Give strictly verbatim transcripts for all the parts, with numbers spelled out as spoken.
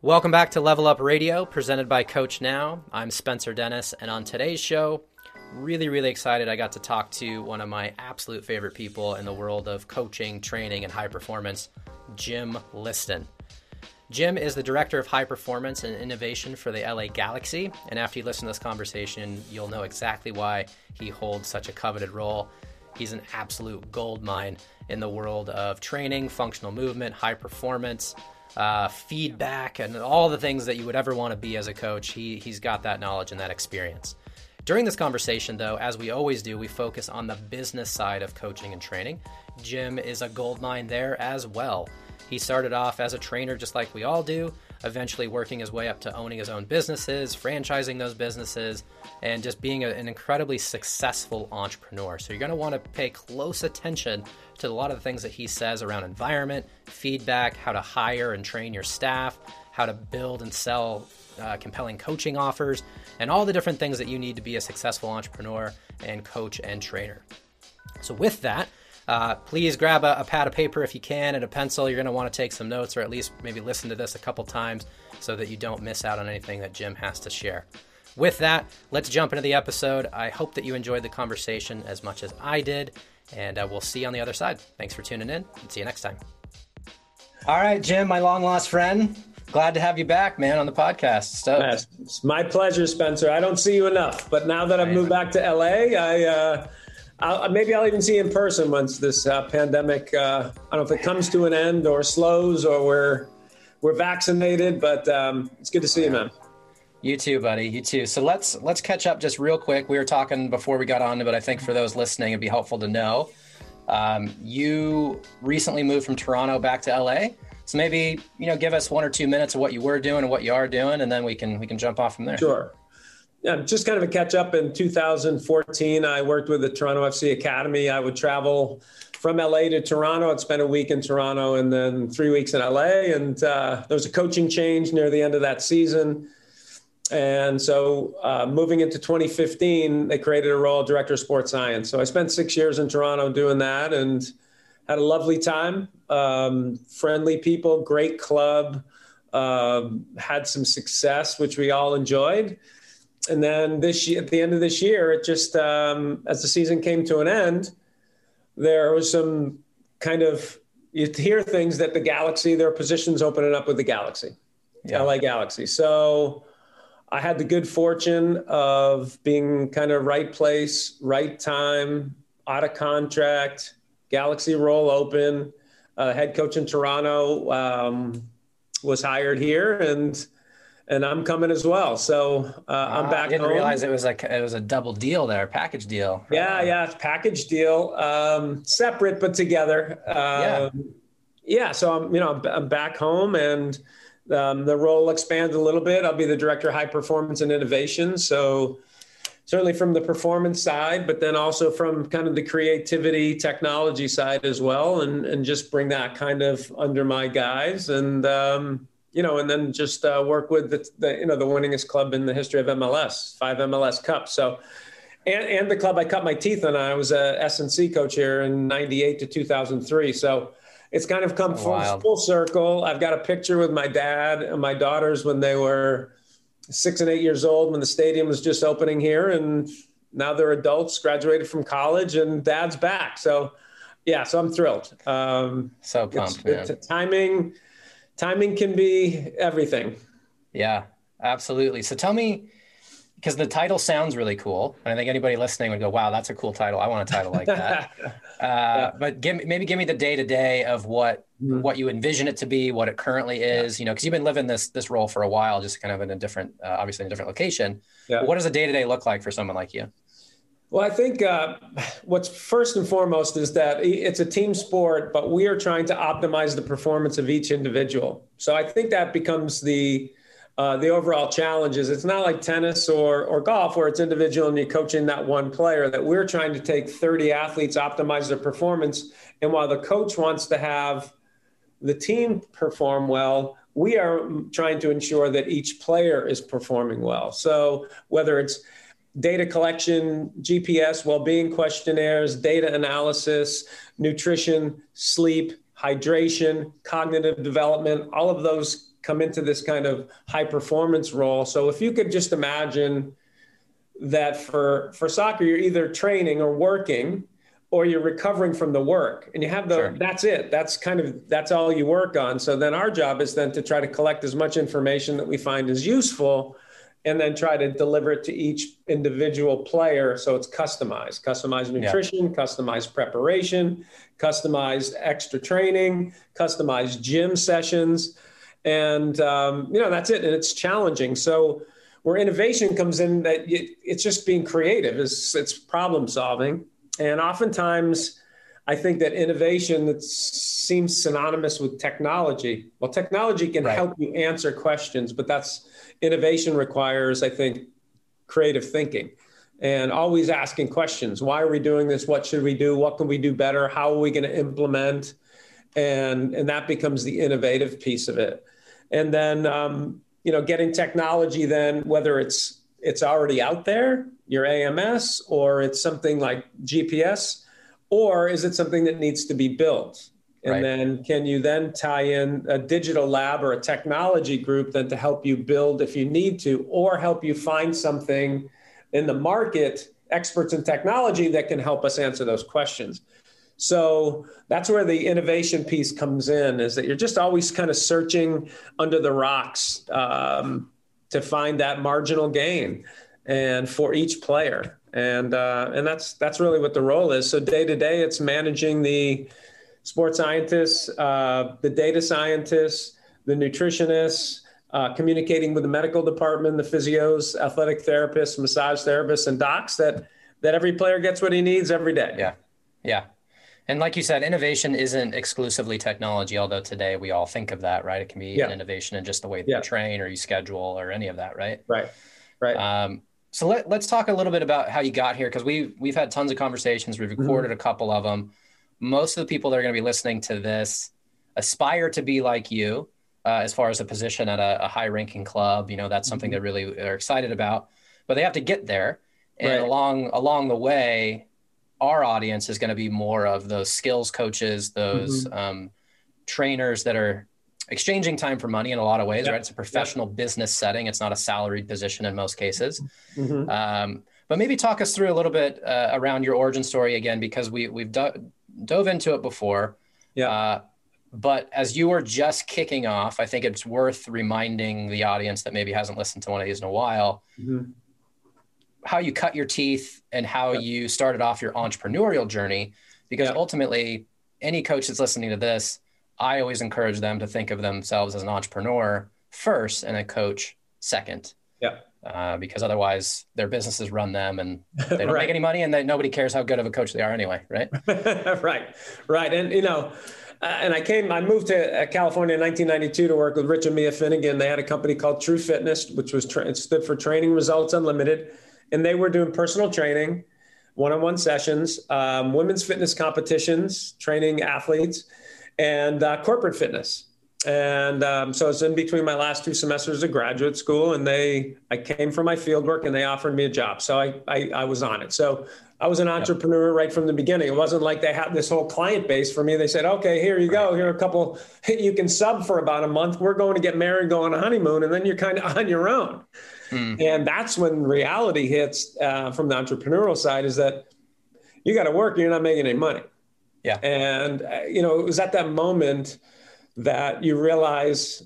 Welcome back to Level Up Radio, presented by Coach Now. I'm Spencer Dennis, and on today's show, really, really excited I got to talk to one of my absolute favorite people in the world of coaching, training, and high performance, Jim Liston. Jim is the Director of High Performance and Innovation for the L A Galaxy, and after you listen to this conversation, you'll know exactly why he holds such a coveted role. He's an absolute goldmine in the world of training, functional movement, high performance, Uh, feedback, and all the things that you would ever want to be as a coach. He, he's got that knowledge and that experience. During this conversation, though, as we always do, we focus on the business side of coaching and training. Jim is a goldmine there as well. He started off as a trainer just like we all do, eventually working his way up to owning his own businesses, franchising those businesses, and just being a, an incredibly successful entrepreneur. So you're going to want to pay close attention to a lot of the things that he says around environment, feedback, how to hire and train your staff, how to build and sell uh, compelling coaching offers, and all the different things that you need to be a successful entrepreneur and coach and trainer. So with that, Uh, please grab a, a pad of paper if you can and a pencil. You're going to want to take some notes, or at least maybe listen to this a couple times so that you don't miss out on anything that Jim has to share. With that, let's jump into the episode. I hope that you enjoyed the conversation as much as I did, and uh, we'll see you on the other side. Thanks for tuning in, and see you next time. All right, Jim, my long-lost friend. Glad to have you back, man, on the podcast. So yes, it's my pleasure, Spencer. I don't see you enough, but now that I've moved back to L A, I... Uh... I'll, maybe I'll even see you in person once this uh, pandemic, uh, I don't know if it comes to an end or slows or we're we're vaccinated, but um, it's good to see yeah. you, man. You too, buddy. You too. So let's let's catch up just real quick. We were talking before we got on, but I think for those listening, it'd be helpful to know. Um, you recently moved from Toronto back to L A. So maybe, you know, give us one or two minutes of what you were doing and what you are doing, and then we can we can jump off from there. Sure. Yeah, just kind of a catch up. In two thousand fourteen, I worked with the Toronto F C Academy. I would travel from L A to Toronto. I'd spend a week in Toronto and then three weeks in L A. And uh, there was a coaching change near the end of that season. And so uh, moving into twenty fifteen, they created a role, Director of Sports Science. So I spent six years in Toronto doing that and had a lovely time. Um, friendly people, great club, um, had some success, which we all enjoyed. And then this year, at the end of this year, it just, um, as the season came to an end, there was some kind of, you hear things that the Galaxy, their positions opening up with the Galaxy, yeah. L A Galaxy. So I had the good fortune of being kind of right place, right time, out of contract, Galaxy role open, uh, head coach in Toronto um, was hired here, and And I'm coming as well. So uh, wow, I'm back I didn't home. Realize it was like it was a double deal there, package deal. Right? Yeah, yeah, it's package deal, um, separate but together. Um, yeah. yeah, so I'm, you know, I'm, I'm back home, and um, the role expands a little bit. I'll be the Director of High Performance and Innovation. So certainly from the performance side, but then also from kind of the creativity, technology side as well, and and just bring that kind of under my guise and. Um, You know, and then just uh, work with the, the, you know, the winningest club in the history of M L S, five M L S Cups. So, and, and the club I cut my teeth on. I was a S and C coach here in ninety-eight to two thousand three. So it's kind of come full, full circle. I've got a picture with my dad and my daughters when they were six and eight years old, when the stadium was just opening here. And now they're adults, graduated from college, and dad's back. So, yeah, so I'm thrilled. Um, so pumped, it's, man. It's timing. Timing can be everything. Yeah, absolutely. So tell me, because the title sounds really cool, and I think anybody listening would go, wow, that's a cool title. I want a title like that. uh, yeah. But give, maybe give me the day-to-day of what mm-hmm. what you envision it to be, what it currently is, yeah. you know, because you've been living this this role for a while, just kind of in a different, uh, obviously in a different location. Yeah. What does a day-to-day look like for someone like you? Well, I think uh, what's first and foremost is that it's a team sport, but we are trying to optimize the performance of each individual. So I think that becomes the uh, the overall challenge. Is it's not like tennis or or golf where it's individual and you're coaching that one player. That we're trying to take thirty athletes, optimize their performance, and while the coach wants to have the team perform well, we are trying to ensure that each player is performing well. So whether it's data collection, G P S, well-being questionnaires, data analysis, nutrition, sleep, hydration, cognitive development, all of those come into this kind of high performance role. So if you could just imagine that for, for soccer, you're either training or working, or you're recovering from the work, and you have the, sure. that's it. That's kind of, that's all you work on. So then our job is then to try to collect as much information that we find is useful, and then try to deliver it to each individual player. So it's customized, customized nutrition, yeah. customized preparation, customized extra training, customized gym sessions. And, um, you know, that's it. And it's challenging. So where innovation comes in, that it, it's just being creative. It's, it's problem solving. And oftentimes I think that innovation that seems synonymous with technology. Well, technology can right. help you answer questions, but that's innovation requires, I think, creative thinking and always asking questions. Why are we doing this? What should we do? What can we do better? How are we going to implement? And, and that becomes the innovative piece of it. And then, um, you know, getting technology then, whether it's, it's already out there, your A M S, or it's something like G P S, or is it something that needs to be built? And right. then can you then tie in a digital lab or a technology group then to help you build if you need to, or help you find something in the market, experts in technology that can help us answer those questions. So that's where the innovation piece comes in, is that you're just always kind of searching under the rocks um, to find that marginal gain and for each player. And uh, and that's that's really what the role is. So day to day, it's managing the sports scientists, uh, the data scientists, the nutritionists, uh, communicating with the medical department, the physios, athletic therapists, massage therapists, and docs, that that every player gets what he needs every day. Yeah, yeah. And like you said, innovation isn't exclusively technology, although today we all think of that, right? It can be yeah. an innovation in just the way that yeah. you train or you schedule or any of that, right? Right, right. Um, so let, let's talk a little bit about how you got here, because we've, we've had tons of conversations. We've recorded mm-hmm. a couple of them. Most of the people that are going to be listening to this aspire to be like you uh, as far as a position at a, a high-ranking club. You know, that's something mm-hmm. they really are excited about, but they have to get there. And right. along along the way, our audience is going to be more of those skills coaches, those mm-hmm. um, trainers that are exchanging time for money in a lot of ways, yep. right? It's a professional yep. business setting. It's not a salaried position in most cases. Mm-hmm. Um, but maybe talk us through a little bit uh, around your origin story again, because we, we've done, dove into it before. Yeah. Uh, but as you were just kicking off, I think it's worth reminding the audience that maybe hasn't listened to one of these in a while, mm-hmm. how you cut your teeth and how yeah. you started off your entrepreneurial journey, because yeah. ultimately any coach that's listening to this, I always encourage them to think of themselves as an entrepreneur first and a coach second. Yeah. Uh, because otherwise their businesses run them and they don't right. make any money, and then nobody cares how good of a coach they are anyway. Right. right. Right. And, you know, uh, and I came, I moved to uh, California in nineteen ninety-two to work with Rich and Mia Finnegan. They had a company called True Fitness, which was tra- it stood for Training Results Unlimited. And they were doing personal training, one-on-one sessions, um, women's fitness competitions, training athletes, and uh, corporate fitness. And um, so it's in between my last two semesters of graduate school, and they, I came from my field work and they offered me a job. So I, I, I was on it. So I was an entrepreneur right from the beginning. It wasn't like they had this whole client base for me. They said, okay, here you go. Here are a couple, you can sub for about a month. We're going to get married, go on a honeymoon, and then you're kind of on your own. Mm. And that's when reality hits uh, from the entrepreneurial side, is that you got to work and you're not making any money. Yeah. And, uh, you know, it was at that moment that you realize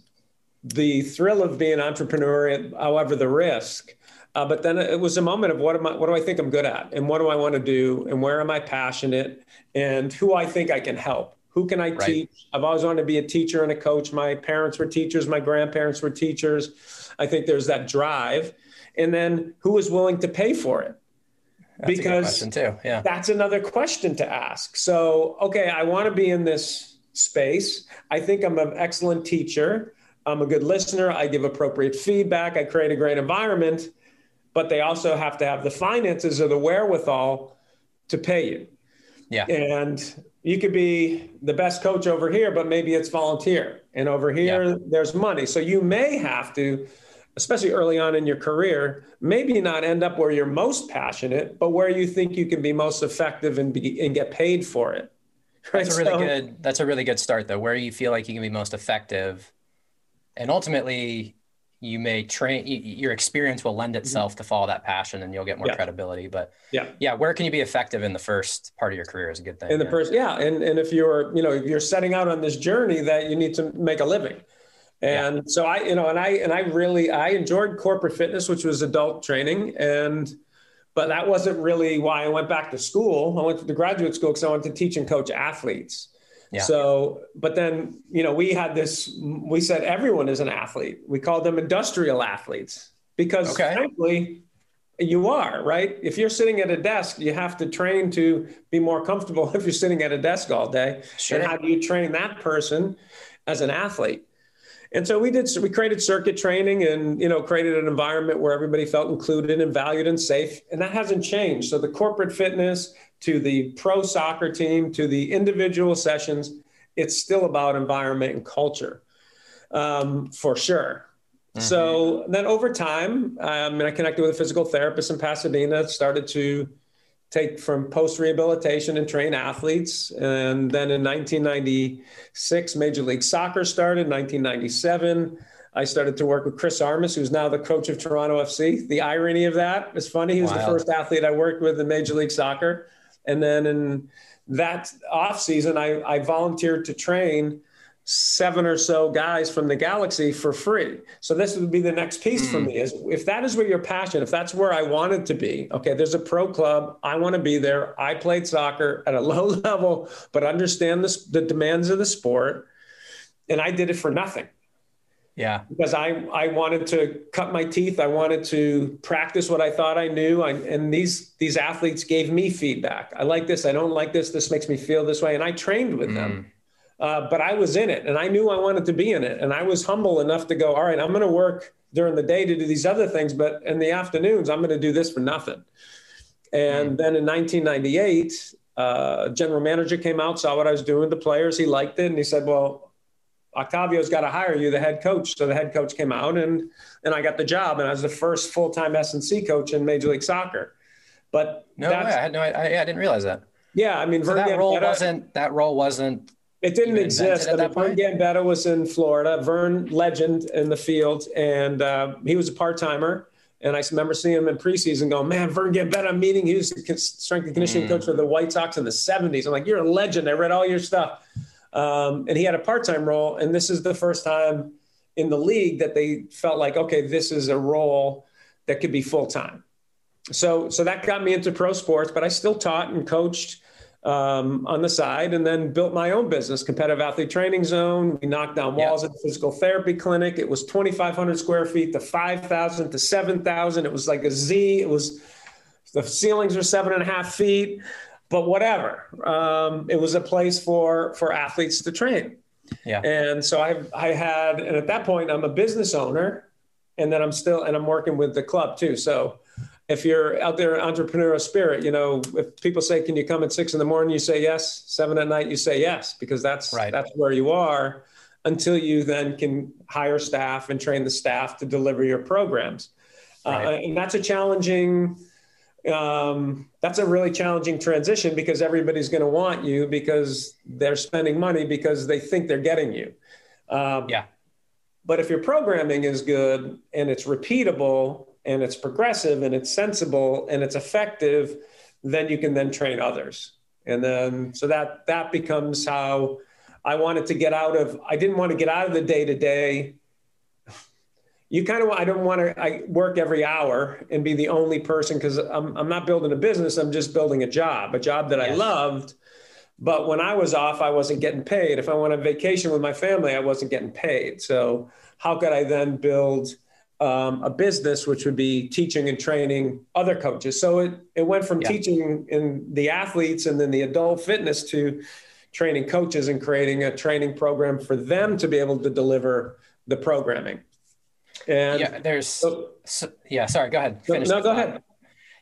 the thrill of being an entrepreneur, however the risk. Uh, but then it was a moment of what am I, what do I think I'm good at, and what do I want to do, and where am I passionate, and who I think I can help. Who can I right. teach? I've always wanted to be a teacher and a coach. My parents were teachers. My grandparents were teachers. I think there's that drive. And then who is willing to pay for it? That's because a good question too. Yeah. That's another question to ask. So, okay, I want to be in this space. I think I'm an excellent teacher. I'm a good listener. I give appropriate feedback. I create a great environment, but they also have to have the finances or the wherewithal to pay you. Yeah. And you could be the best coach over here, but maybe it's volunteer, and over here yeah. there's money. So you may have to, especially early on in your career, maybe not end up where you're most passionate, but where you think you can be most effective and be, and get paid for it. Right? That's a really so, good, that's a really good start though, where you feel like you can be most effective and ultimately you may train, you, your experience will lend itself mm-hmm. to follow that passion, and you'll get more yeah. credibility. But yeah, yeah, where can you be effective in the first part of your career is a good thing. In the yeah. first, yeah. And, and if you're, you know, if you're setting out on this journey that you need to make a living. And yeah. so I, you know, and I, and I really, I enjoyed corporate fitness, which was adult training. And, but that wasn't really why I went back to school. I went to graduate school because I wanted to teach and coach athletes. Yeah. So, but then, you know, we had this, we said everyone is an athlete. We called them industrial athletes because okay. frankly, you are, right? If you're sitting at a desk, you have to train to be more comfortable if you're sitting at a desk all day. Sure. And how do you train that person as an athlete? And so we did, we created circuit training and, you know, created an environment where everybody felt included and valued and safe. And that hasn't changed. So the corporate fitness to the pro soccer team, to the individual sessions, it's still about environment and culture, um, for sure. Mm-hmm. So then over time, um, and I connected with a physical therapist in Pasadena, started to take from post-rehabilitation and train athletes. And then in nineteen ninety-six, Major League Soccer started. nineteen ninety-seven, I started to work with Chris Armas, who's now the coach of Toronto F C. The irony of that is funny. He was Wild. the first athlete I worked with in Major League Soccer. And then in that offseason, I, I volunteered to train seven or so guys from the Galaxy for free. So this would be the next piece mm. for me is if that is where your passion, if that's where I wanted to be, okay, there's a pro club. I want to be there. I played soccer at a low level, but understand this, the demands of the sport. And I did it for nothing. Yeah. Because I, I wanted to cut my teeth. I wanted to practice what I thought I knew. I, and these, these athletes gave me feedback. I like this. I don't like this. This makes me feel this way. And I trained with mm. them. Uh, but I was in it and I knew I wanted to be in it. And I was humble enough to go, all right, I'm going to work during the day to do these other things, but in the afternoons, I'm going to do this for nothing. And mm. then in nineteen ninety-eight, uh, general manager came out, saw what I was doing with the players. He liked it. And he said, well, Octavio's got to hire you, the head coach. So the head coach came out and, and I got the job. And I was the first full-time S and C coach in Major League Soccer. But no way. I had no, I, I didn't realize that. Yeah. I mean, so that role wasn't, that role wasn't, It didn't exist. I mean, Vern Gambetta was in Florida, Vern legend in the field. And uh, he was a part-timer. And I remember seeing him in preseason going, man, Vern Gambetta, I'm meeting. He was the strength and conditioning mm. coach for the White Sox in the seventies. I'm like, you're a legend. I read all your stuff. Um, and he had a part-time role. And this is the first time in the league that they felt like, okay, this is a role that could be full-time. So, so that got me into pro sports, but I still taught and coached um, on the side, and then built my own business, Competitive Athlete Training Zone. We knocked down walls yeah. at the physical therapy clinic. It was twenty-five hundred square feet to five thousand to seven thousand. It was like a Z. It was, the ceilings were seven and a half feet, but whatever. Um, it was a place for, for athletes to train. Yeah. And so I, I had, and at that point I'm a business owner, and then I'm still, and I'm working with the club too. So if you're out there, entrepreneurial spirit, you know, if people say, can you come at six in the morning? You say yes. Seven at night, you say yes, because that's right. that's where you are until you then can hire staff and train the staff to deliver your programs. Right. Uh, and that's a challenging, um, that's a really challenging transition because everybody's going to want you because they're spending money because they think they're getting you. Um, yeah. But if your programming is good and it's repeatable, and it's progressive and it's sensible and it's effective, then you can then train others. And then, so that, that becomes how I wanted to get out of, I didn't want to get out of the day to day. You kind of, I don't want to I work every hour and be the only person. Cause I'm, I'm not building a business. I'm just building a job, a job that yes. I loved. But when I was off, I wasn't getting paid. If I went on vacation with my family, I wasn't getting paid. So how could I then build Um, a business, which would be teaching and training other coaches. So it, it went from yeah. teaching in the athletes and then the adult fitness to training coaches and creating a training program for them to be able to deliver the programming. And yeah, there's, so, so, yeah, sorry, go ahead. Finish no, no go ahead.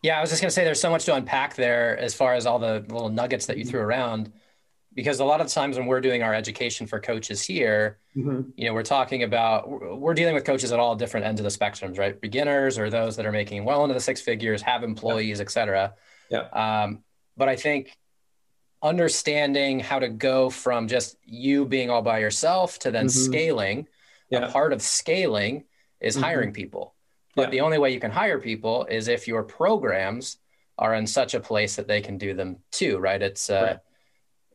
Yeah. I was just going to say, there's so much to unpack there as far as all the little nuggets that you threw around, because a lot of times when we're doing our education for coaches here, mm-hmm. you know, we're talking about, we're dealing with coaches at all different ends of the spectrums, right? Beginners or those that are making well into the six figures, have employees, yeah. et cetera. Yeah. Um, but I think understanding how to go from just you being all by yourself to then mm-hmm. scaling Yeah. A part of scaling is hiring mm-hmm. people. But yeah. the only way you can hire people is if your programs are in such a place that they can do them too, right? It's uh, right.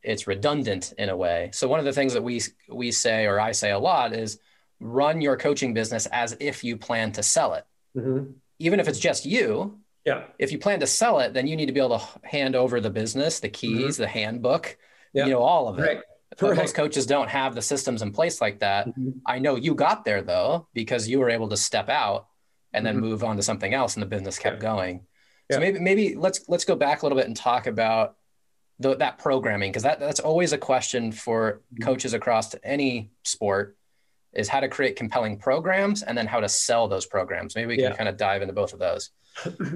it's redundant in a way. So one of the things that we we say, or I say a lot, is run your coaching business as if you plan to sell it. Mm-hmm. Even if it's just you, yeah. if you plan to sell it, then you need to be able to hand over the business, the keys, mm-hmm. the handbook, yeah. you know, all of it. Right. But right. most coaches don't have the systems in place like that. Mm-hmm. I know you got there though, because you were able to step out and then mm-hmm. move on to something else, and the business kept yeah. going. Yeah. So maybe maybe let's let's go back a little bit and talk about the, that programming, because that, that's always a question for mm-hmm. coaches across any sport, is how to create compelling programs and then how to sell those programs. Maybe we yeah. can kind of dive into both of those.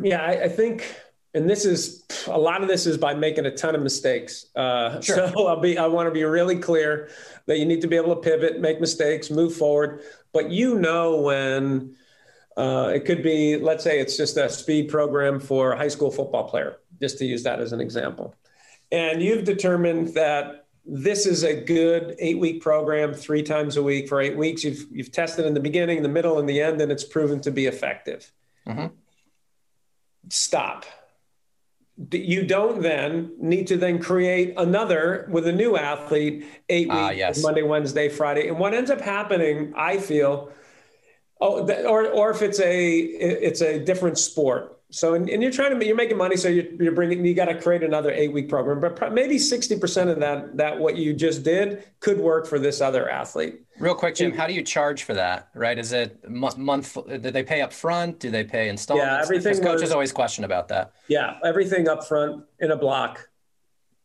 Yeah, I, I think, and this is, a lot of this is by making a ton of mistakes. Uh, sure. So I'll be, I want to be really clear that you need to be able to pivot, make mistakes, move forward. But you know when uh, it could be, let's say it's just a speed program for a high school football player, just to use that as an example. And you've determined that this is a good eight-week program, three times a week for eight weeks. You've you've tested in the beginning, the middle, and the end, and it's proven to be effective. Mm-hmm. Stop. You don't then need to then create another with a new athlete, eight weeks, uh, yes. Monday, Wednesday, Friday. And what ends up happening, I feel, oh, or or if it's a it's a different sport. So, and, and you're trying to, you're making money. So you're, you're bringing, you got to create another eight week program, but pro- maybe sixty percent of that, that what you just did could work for this other athlete. Real quick, Jim, how do you charge for that? Right. Is it month, month do they pay up front? Do they pay installments? Yeah, everything. Because coaches was, always question about that. Yeah. Everything up front in a block.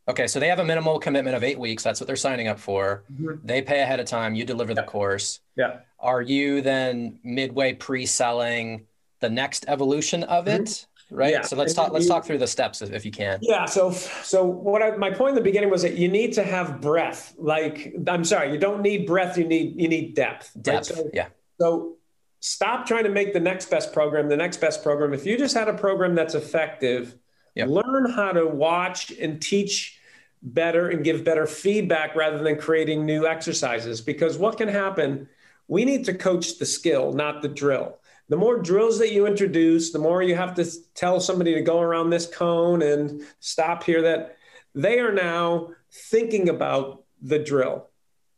Okay. So they have a minimal commitment of eight weeks. That's what they're signing up for. Mm-hmm. They pay ahead of time. You deliver yeah. the course. Yeah. Are you then midway pre-selling the next evolution of it, right? Yeah. So let's talk, let's talk through the steps if, if you can. Yeah. So, so what I, my point in the beginning was that you need to have breadth. Like, I'm sorry, you don't need breadth. You need, you need depth. Depth. Right? So, yeah. So stop trying to make the next best program, the next best program. If you just had a program that's effective, yep. learn how to watch and teach better and give better feedback rather than creating new exercises, because what can happen, we need to coach the skill, not the drill. The more drills that you introduce, the more you have to tell somebody to go around this cone and stop here, that they are now thinking about the drill.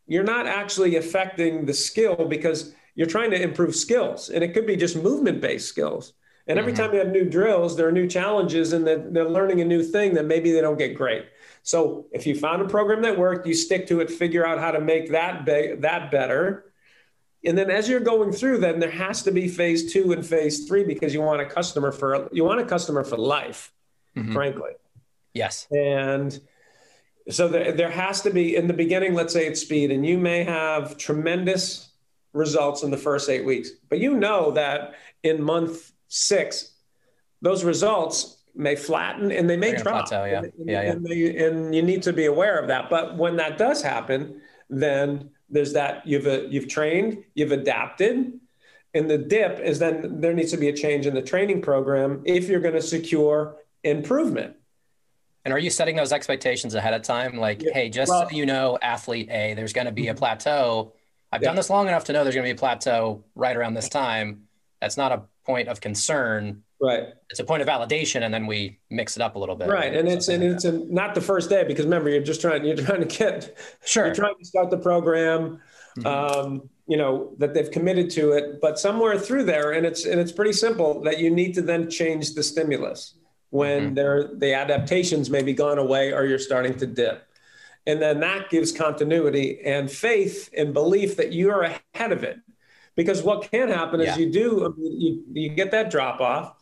You're not actually affecting the skill because you're trying to improve skills, and it could be just movement-based skills. And every mm-hmm. time you have new drills, there are new challenges, and they're, they're learning a new thing that maybe they don't get great. So if you found a program that worked, you stick to it, figure out how to make that be- that better. And then as you're going through, then there has to be phase two and phase three, because you want a customer for, you want a customer for life, mm-hmm. frankly. Yes. And so there, there has to be in the beginning, let's say it's speed, and you may have tremendous results in the first eight weeks, but you know that in month six, those results may flatten and they may drop. Plateau, yeah. And, and, yeah, yeah. And, they, and you need to be aware of that. But when that does happen, then there's that you've uh, you've trained, you've adapted, and the dip is then there needs to be a change in the training program if you're going to secure improvement. And are you setting those expectations ahead of time? Like, yeah. hey, just well, so you know, athlete A, there's going to be a plateau. I've yeah. done this long enough to know there's going to be a plateau right around this time. That's not a point of concern. Right. It's a point of validation, and then we mix it up a little bit. Right. And it's and like it's a, not the first day, because remember, you're just trying, you're trying to get, sure. you're trying to start the program, mm-hmm. um, you know, that they've committed to it, but somewhere through there, and it's, and it's pretty simple that you need to then change the stimulus when mm-hmm. there, the adaptations may be gone away or you're starting to dip. And then that gives continuity and faith and belief that you're ahead of it. Because what can happen yeah. is you do, you, you get that drop off,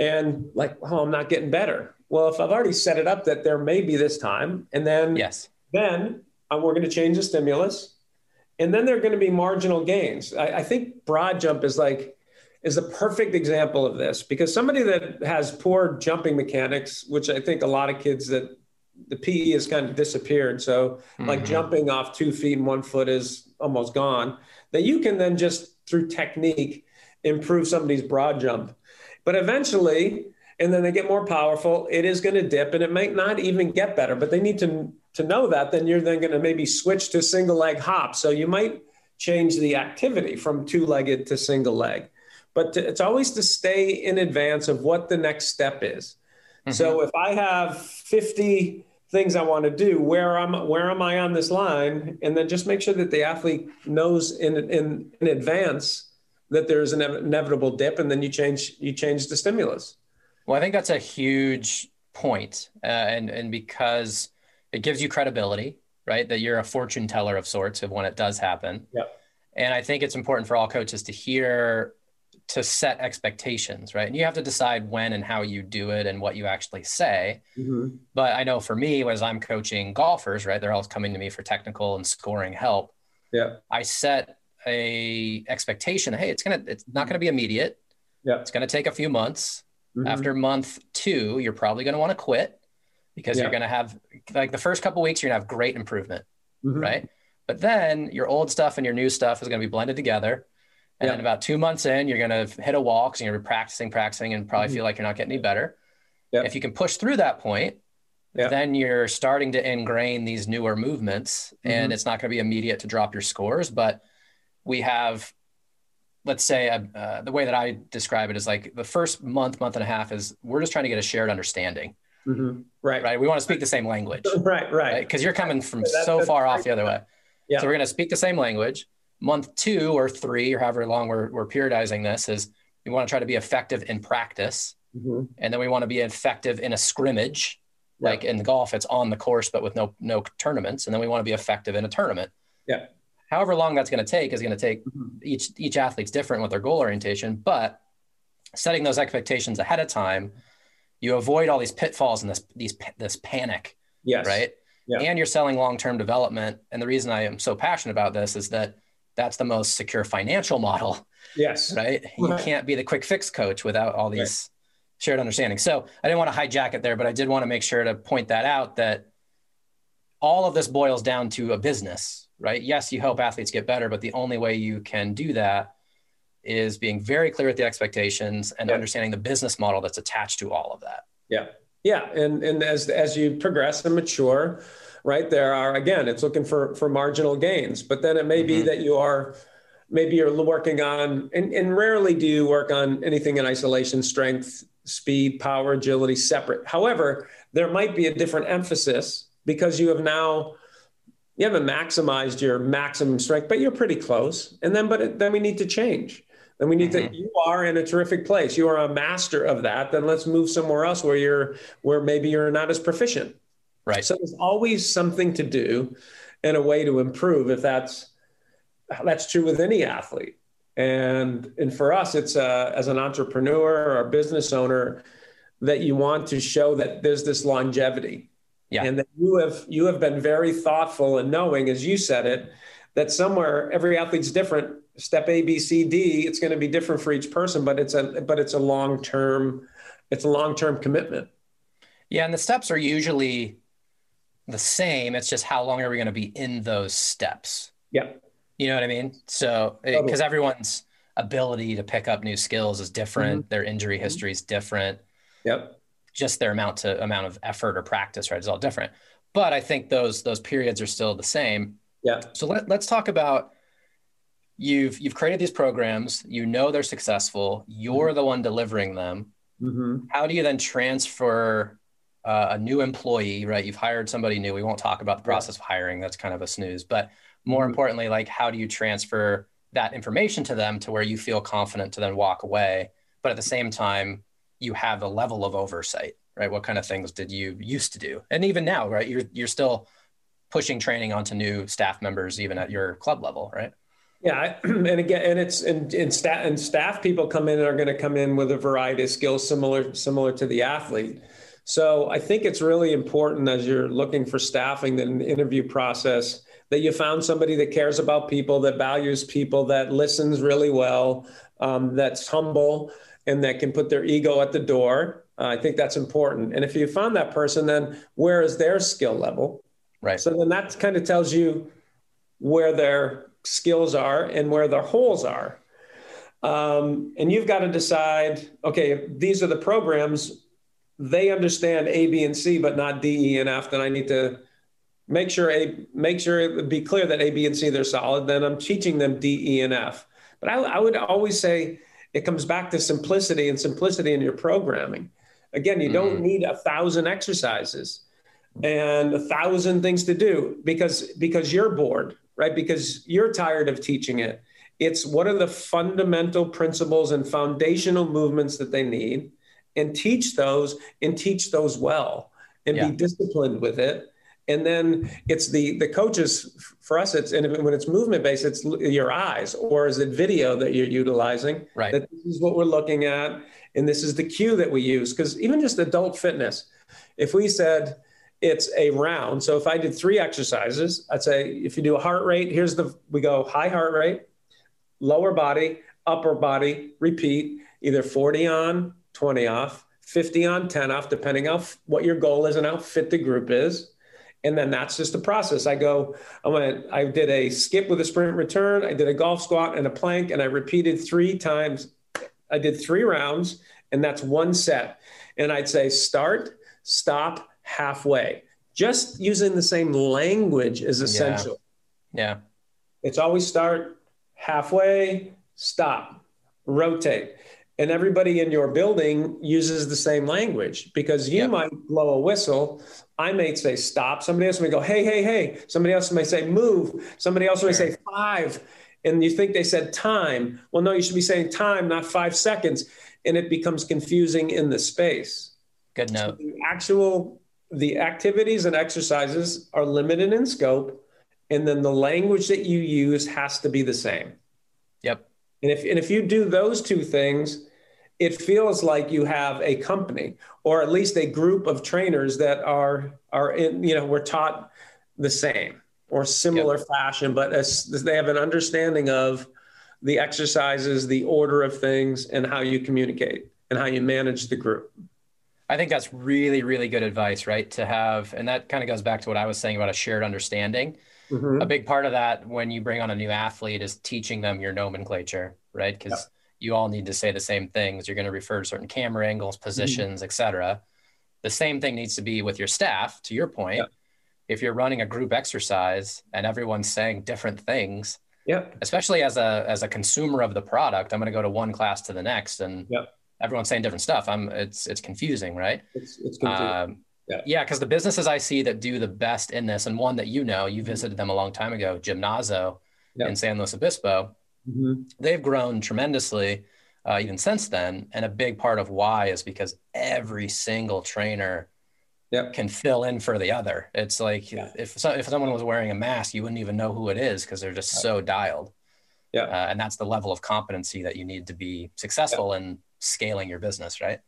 and like, oh, I'm not getting better. Well, if I've already set it up that there may be this time, and then, yes. then um, we're going to change the stimulus, and then there are going to be marginal gains. I, I think broad jump is like, is the perfect example of this, because somebody that has poor jumping mechanics, which I think a lot of kids that the P E has kind of disappeared. So mm-hmm. like jumping off two feet and one foot is almost gone, that you can then just through technique improve somebody's broad jump. But eventually, and then they get more powerful, it is going to dip, and it might not even get better, but they need to, to know that. Then you're then going to maybe switch to single leg hop. So you might change the activity from two-legged to single leg. But to, it's always to stay in advance of what the next step is. Mm-hmm. So if I have fifty things I want to do, where am, where am I on this line? And then just make sure that the athlete knows in, in, in advance that there's an inevitable dip, and then you change, you change the stimulus. Well, I think that's a huge point. Uh, and, and because it gives you credibility, right? That you're a fortune teller of sorts of when it does happen. Yep. And I think it's important for all coaches to hear, to set expectations, right? And you have to decide when and how you do it and what you actually say. Mm-hmm. But I know for me, as I'm coaching golfers, right? They're all coming to me for technical and scoring help. Yeah. I set a expectation. Hey, it's going to, it's not going to be immediate. Yeah. It's going to take a few months. Mm-hmm. After month two, you're probably going to want to quit, because yeah. you're going to have, like, the first couple of weeks, you're gonna have great improvement. Mm-hmm. Right. But then your old stuff and your new stuff is going to be blended together. And yeah. then about two months in, you're going to hit a wall because you're going to be practicing, practicing, and probably mm-hmm. feel like you're not getting any better. Yeah. If you can push through that point, yeah. then you're starting to ingrain these newer movements, mm-hmm. and it's not going to be immediate to drop your scores. But we have, let's say, uh, the way that I describe it is like the first month, month and a half is we're just trying to get a shared understanding. Mm-hmm. Right. Right. We want to speak the same language. Right. Right. Because right? you're coming from that's, so that's far right. off the other way. Yeah. So we're going to speak the same language. Month two or three, or however long we're, we're periodizing this, is we want to try to be effective in practice. Mm-hmm. And then we want to be effective in a scrimmage, yeah. like in golf, it's on the course, but with no, no tournaments. And then we want to be effective in a tournament. Yeah. However long that's going to take is going to take mm-hmm. each, each athlete's different with their goal orientation, but setting those expectations ahead of time, you avoid all these pitfalls and this, these, this panic. Yes. Right. Yeah. And you're selling long-term development. And the reason I am so passionate about this is that that's the most secure financial model. Yes. Right. You right. can't be the quick fix coach without all these right. shared understandings. So I didn't want to hijack it there, but I did want to make sure to point that out, that all of this boils down to a business, right? Yes. You help athletes get better, but the only way you can do that is being very clear with the expectations and yeah. understanding the business model that's attached to all of that. Yeah. Yeah. And, and as, as you progress and mature, right, there are, again, it's looking for, for marginal gains, but then it may mm-hmm. be that you are, maybe you're working on, and, and rarely do you work on anything in isolation, strength, speed, power, agility, separate. However, there might be a different emphasis because you have now, you haven't maximized your maximum strength, but you're pretty close. And then, but it, then we need to change. Then we need mm-hmm. to, you are in a terrific place. You are a master of that. Then let's move somewhere else where you're, where maybe you're not as proficient. Right. So there's always something to do and a way to improve, if that's, that's true with any athlete. And, and for us, it's a, as an entrepreneur or a business owner, that you want to show that there's this longevity yeah. and that you have, you have been very thoughtful in knowing, as you said it, that somewhere every athlete's different. Step A, B, C, D, it's going to be different for each person, but it's a, but it's a long-term, it's a long-term commitment. Yeah. And the steps are usually the same. It's just how long are we going to be in those steps? Yeah. You know what I mean? So, because totally. everyone's ability to pick up new skills is different. Mm-hmm. Their injury mm-hmm. history is different. Yep. Just their amount to amount of effort or practice, right, is all different. But I think those, those periods are still the same. Yeah. So let, let's talk about, you've, you've created these programs, you know, they're successful. You're mm-hmm. the one delivering them. Mm-hmm. How do you then transfer uh, a new employee, right? You've hired somebody new. We won't talk about the process of hiring. That's kind of a snooze, but more mm-hmm. importantly, like, how do you transfer that information to them to where you feel confident to then walk away? But at the same time, you have a level of oversight, right? What kind of things did you used to do? And even now, right? You're, you're still pushing training onto new staff members, even at your club level, right? Yeah. And again, and it's, and, and staff and staff people come in and are going to come in with a variety of skills similar, similar to the athlete. So I think it's really important, as you're looking for staffing in the interview process, that you found somebody that cares about people, that values people, that listens really well, um, that's humble, and that can put their ego at the door. Uh, I think that's important. And if you found that person, then where is their skill level? Right. So then that kind of tells you where their skills are and where their holes are. Um, and you've got to decide, okay, these are the programs, they understand A, B, and C, but not D, E, and F, then I need to make sure a make sure it would be clear that A, B, and C, they're solid. Then I'm teaching them D, E, and F. But I, I would always say it comes back to simplicity and simplicity in your programming. Again, you don't mm. need a thousand exercises and a thousand things to do because, because you're bored, right? Because you're tired of teaching it. It's what are the fundamental principles and foundational movements that they need, and teach those and teach those well and yeah. be disciplined with it. And then it's the, the coaches for us, it's, and when it's movement based, it's your eyes, or is it video that you're utilizing? Right. That this is what we're looking at. And this is the cue that we use. Cause even just adult fitness, if we said it's a round, so if I did three exercises, I'd say, if you do a heart rate, here's the, we go high heart rate, lower body, upper body, repeat, either forty on, twenty off, fifty on, ten off, depending on what your goal is and how fit the group is. And then that's just the process. I go, I went, I did a skip with a sprint return. I did a golf squat and a plank, and I repeated three times. I did three rounds, and that's one set. And I'd say start, stop, halfway. Just using the same language is essential. Yeah. yeah. It's always start, halfway, stop, rotate. And everybody in your building uses the same language, because you yep. might blow a whistle. I may say stop. Somebody else may go, hey, hey, hey. Somebody else may say move. Somebody else sure. may say five. And you think they said time. Well, no, you should be saying time, not five seconds. And it becomes confusing in the space. Good note. So the actual, the activities and exercises are limited in scope. And then the language that you use has to be the same. Yep. And if, and if you do those two things, it feels like you have a company, or at least a group of trainers that are, are in, you know, we're taught the same or similar yep. fashion, but as they have an understanding of the exercises, the order of things, and how you communicate and how you manage the group. I think that's really, really good advice, right? To have, and that kind of goes back to what I was saying about a shared understanding. Mm-hmm. A big part of that when you bring on a new athlete is teaching them your nomenclature, right? Because yep. you all need to say the same things. You're going to refer to certain camera angles, positions, mm-hmm. et cetera. The same thing needs to be with your staff, to your point. Yep. If you're running a group exercise and everyone's saying different things, yep. especially as a as a consumer of the product, I'm going to go to one class to the next and yep. everyone's saying different stuff. I'm it's it's confusing, right? It's, it's confusing. Um, Yeah, because the businesses I see that do the best in this, and one that you know, you visited them a long time ago, Gymnazo yep. in San Luis Obispo, mm-hmm. they've grown tremendously uh, even since then. And a big part of why is because every single trainer yep. can fill in for the other. It's like yeah. if so, if someone was wearing a mask, you wouldn't even know who it is because they're just right. so dialed. Yeah, uh, and that's the level of competency that you need to be successful yep. in scaling your business, right?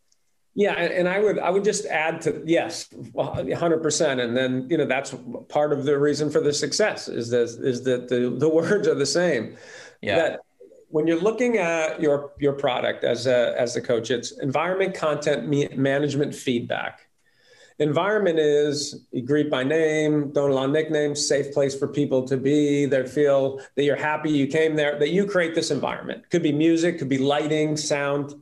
Yeah. And I would, I would just add to, yes, one hundred percent. And then, you know, that's part of the reason for the success is this, is that the, the words are the same. Yeah. That when you're looking at your, your product as a, as the coach, it's environment, content, management, feedback. Environment is you greet by name, don't allow nicknames, safe place for people to be. They feel that you're happy you came there, that you create this environment. Could be music, could be lighting, sound,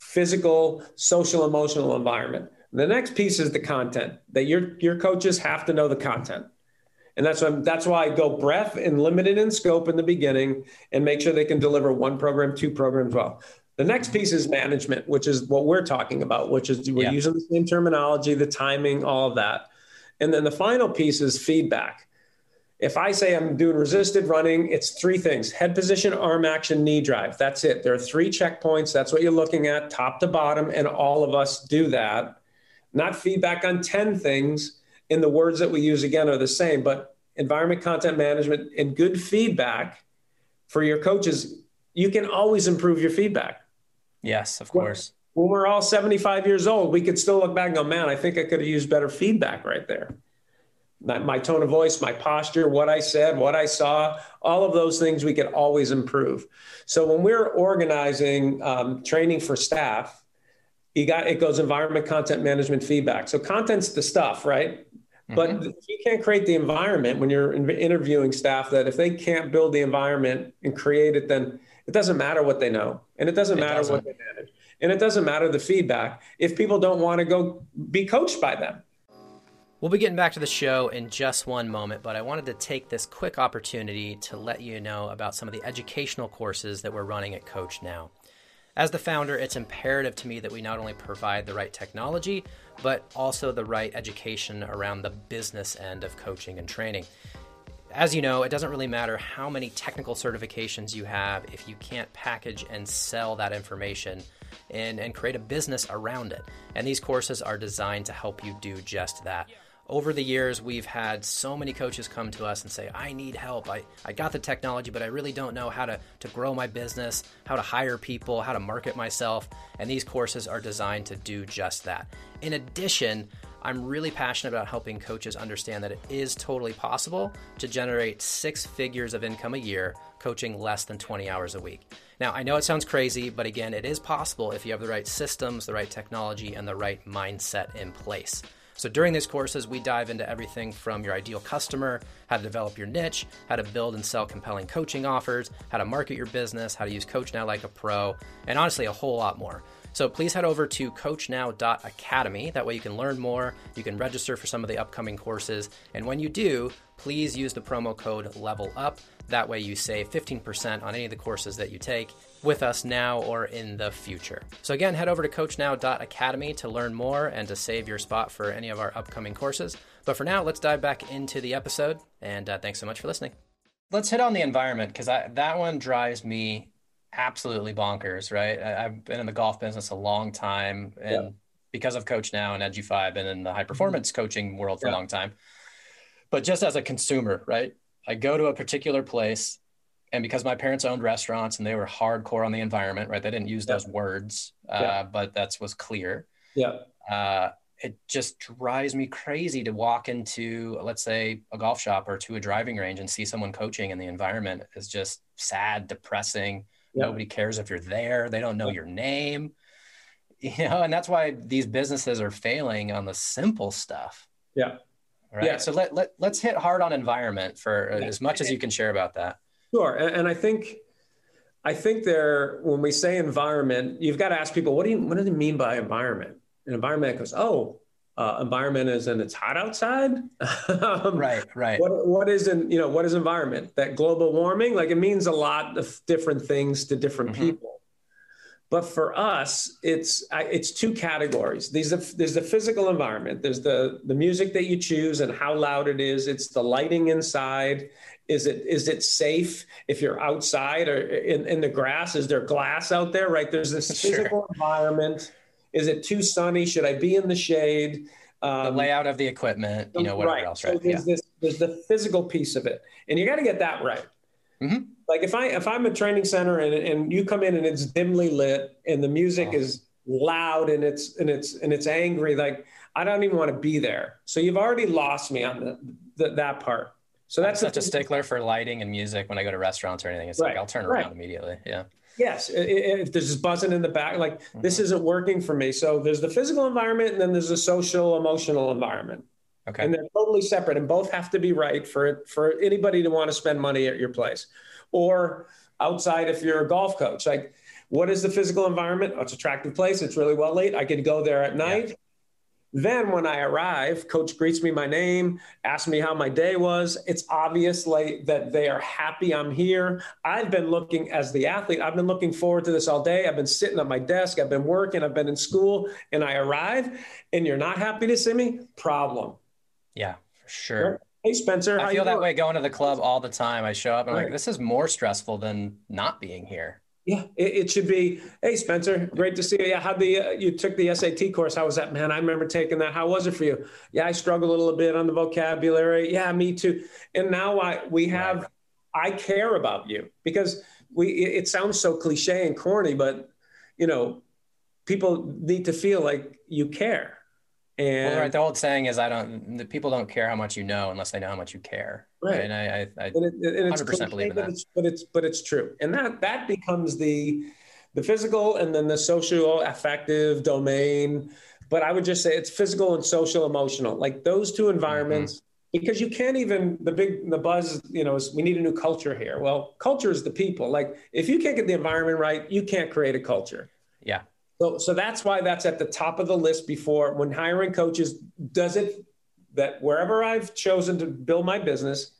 physical, social, emotional environment. The next piece is the content that your, your coaches have to know the content. And that's why, that's why I go breadth and limited in scope in the beginning and make sure they can deliver one program, two programs. Well, the next piece is management, which is what we're talking about, which is we're yeah. using the same terminology, the timing, all of that. And then the final piece is feedback. If I say I'm doing resisted running, it's three things: head position, arm action, knee drive. That's it. There are three checkpoints. That's what you're looking at, top to bottom. And all of us do that. Not feedback on ten things. And the words that we use again are the same, but environment, content management, and good feedback for your coaches. You can always improve your feedback. Yes, of course. When, when we're all seventy-five years old, we could still look back and go, man, I think I could have used better feedback right there. My tone of voice, my posture, what I said, what I saw, all of those things we could always improve. So when we're organizing um, training for staff, you got, it goes environment, content, management, feedback. So content's the stuff, right? Mm-hmm. But you can't create the environment when you're interviewing staff that if they can't build the environment and create it, then it doesn't matter what they know. And it doesn't it matter doesn't. what they manage. And it doesn't matter the feedback if people don't want to go be coached by them. We'll be getting back to the show in just one moment, but I wanted to take this quick opportunity to let you know about some of the educational courses that we're running at Coach Now. As the founder, it's imperative to me that we not only provide the right technology, but also the right education around the business end of coaching and training. As you know, it doesn't really matter how many technical certifications you have if you can't package and sell that information and, and create a business around it. And these courses are designed to help you do just that. Over the years, we've had so many coaches come to us and say, I need help. I, I got the technology, but I really don't know how to, to grow my business, how to hire people, how to market myself. And these courses are designed to do just that. In addition, I'm really passionate about helping coaches understand that it is totally possible to generate six figures of income a year coaching less than twenty hours a week. Now, I know it sounds crazy, but again, it is possible if you have the right systems, the right technology, and the right mindset in place. So during these courses, we dive into everything from your ideal customer, how to develop your niche, how to build and sell compelling coaching offers, how to market your business, how to use Coach Now like a pro, and honestly, a whole lot more. So please head over to coach now dot academy. That way you can learn more, you can register for some of the upcoming courses, and when you do, please use the promo code LEVELUP. That way you save fifteen percent on any of the courses that you take with us now or in the future. So again, head over to coach now dot academy to learn more and to save your spot for any of our upcoming courses. But for now, let's dive back into the episode, and uh, thanks so much for listening. Let's hit on the environment, because that one drives me absolutely bonkers, right? I, I've been in the golf business a long time, and yeah. because of Coach Now and Edu five, I've been in the high performance mm-hmm. coaching world for yeah. a long time. But just as a consumer, right? I go to a particular place, and because my parents owned restaurants and they were hardcore on the environment, right? They didn't use yeah. those words, uh, yeah. but that was clear. Yeah. Uh, it just drives me crazy to walk into, let's say, a golf shop or to a driving range and see someone coaching, and the environment is just sad, depressing. Yeah. Nobody cares if you're there. They don't know yeah. your name, you know, and that's why these businesses are failing on the simple stuff. Yeah. Right. Yeah. So let, let, let's hit hard on environment for yeah. as much as you can share about that. Sure. And, and I think, I think there, when we say environment, you've got to ask people, what do you, what do they mean by environment? An environment goes, oh, uh, environment is in it's hot outside. um, right. Right. What, what is in, you know, what is environment? That global warming, like it means a lot of different things to different mm-hmm. people. But for us, it's it's two categories. There's the, there's the physical environment. There's the, the music that you choose and how loud it is. It's the lighting inside. Is it is it safe if you're outside or in, in the grass? Is there glass out there, right? There's this physical sure. environment. Is it too sunny? Should I be in the shade? Um, the layout of the equipment, you know, whatever right. else, right? So there's, yeah. this, there's the physical piece of it. And you got to get that right. Mm-hmm. Like if I, if I'm a training center and, and you come in and it's dimly lit and the music oh. is loud and it's, and it's, and it's angry, like I don't even want to be there. So you've already lost me on the, the that part. So that's I'm such a stickler for lighting and music when I go to restaurants or anything. It's right. like, I'll turn around right. immediately. Yeah. Yes. If there's just buzzing in the back, like mm-hmm. this isn't working for me. So there's the physical environment and then there's the social emotional environment. Okay. And they're totally separate, and both have to be right for it, for anybody to want to spend money at your place, or outside if you're a golf coach. Like, what is the physical environment? Oh, it's an attractive place. It's really well lit. I could go there at night. Yeah. Then when I arrive, coach greets me my name, asks me how my day was. It's obvious like that they are happy I'm here. I've been looking as the athlete. I've been looking forward to this all day. I've been sitting at my desk. I've been working. I've been in school, and I arrive, and you're not happy to see me? Problem. Yeah, for sure. Hey, Spencer. I feel that way going to the club all the time. I show up and I'm right. like, this is more stressful than not being here. Yeah, it, it should be, hey, Spencer, great to see you. Yeah, how the uh, you took the S A T course. How was that, man? I remember taking that. How was it for you? Yeah, I struggled a little bit on the vocabulary. Yeah, me too. And now I we have, right. I care about you, because we. It, it sounds so cliche and corny, but, you know, people need to feel like you care. And well, right, the old saying is, I don't, the people don't care how much you know unless they know how much you care. Right. right? And I, I, I and it, and it's one hundred percent believe in that. But it's, but it's, but it's true. And that, that becomes the, the physical and then the social affective domain. But I would just say it's physical and social emotional, like those two environments, mm-hmm. because you can't even, the big, the buzz, you know, is we need a new culture here. Well, culture is the people. Like if you can't get the environment right, you can't create a culture. Yeah. So, so that's why that's at the top of the list before when hiring coaches. Does it that wherever I've chosen to build my business,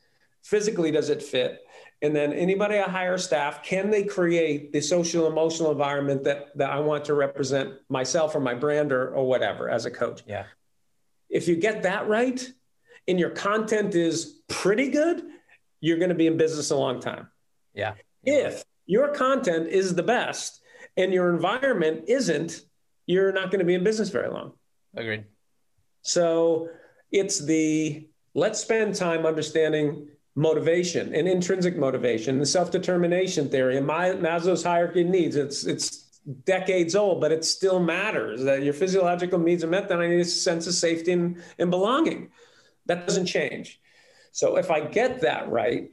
physically, does it fit? And then anybody I hire, staff, can they create the social emotional environment that, that I want to represent myself or my brand or, or whatever as a coach? Yeah. If you get that right and your content is pretty good, you're going to be in business a long time. Yeah. If your content is the best and your environment isn't, you're not going to be in business very long. Agreed. So it's the, let's spend time understanding motivation and intrinsic motivation, the self-determination theory, and Maslow's hierarchy of needs. It's, it's decades old, but it still matters that your physiological needs are met, then I need a sense of safety and, and belonging. That doesn't change. So if I get that right,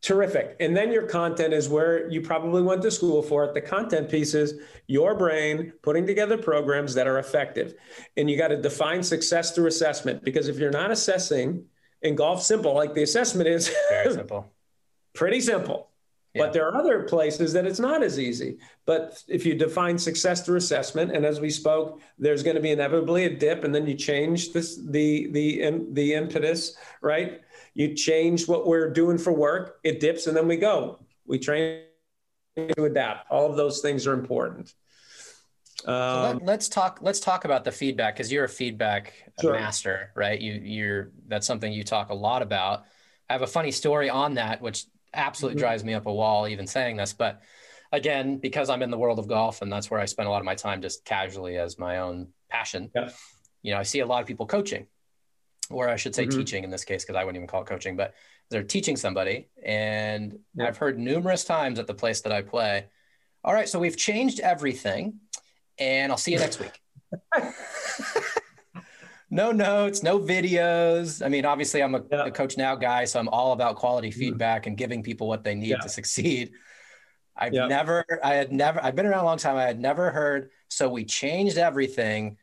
terrific. And then your content is where you probably went to school for it. The content piece is your brain putting together programs that are effective. And you got to define success through assessment, because if you're not assessing in golf, simple, like the assessment is very simple, pretty simple, yeah. But there are other places that it's not as easy. But if you define success through assessment, and as we spoke, there's going to be inevitably a dip, and then you change this, the, the, the impetus, right? You change what we're doing for work, it dips, and then we go. We train to adapt. All of those things are important. Um, so let, let's talk. Let's talk about the feedback, because you're a feedback sure. master, right? You, you're. That's something you talk a lot about. I have a funny story on that, which absolutely mm-hmm. drives me up a wall even saying this. But again, because I'm in the world of golf, and that's where I spend a lot of my time, just casually as my own passion. Yeah. You know, I see a lot of people coaching. Or I should say mm-hmm. teaching in this case, because I wouldn't even call it coaching, but they're teaching somebody. And yeah. I've heard numerous times at the place that I play, all right, so we've changed everything and I'll see you next week. No notes, no videos. I mean, obviously I'm a, yeah. a Coach Now guy, so I'm all about quality feedback and giving people what they need yeah. to succeed. I've yeah. never, I had never, I've been around a long time. I had never heard, so we changed everything,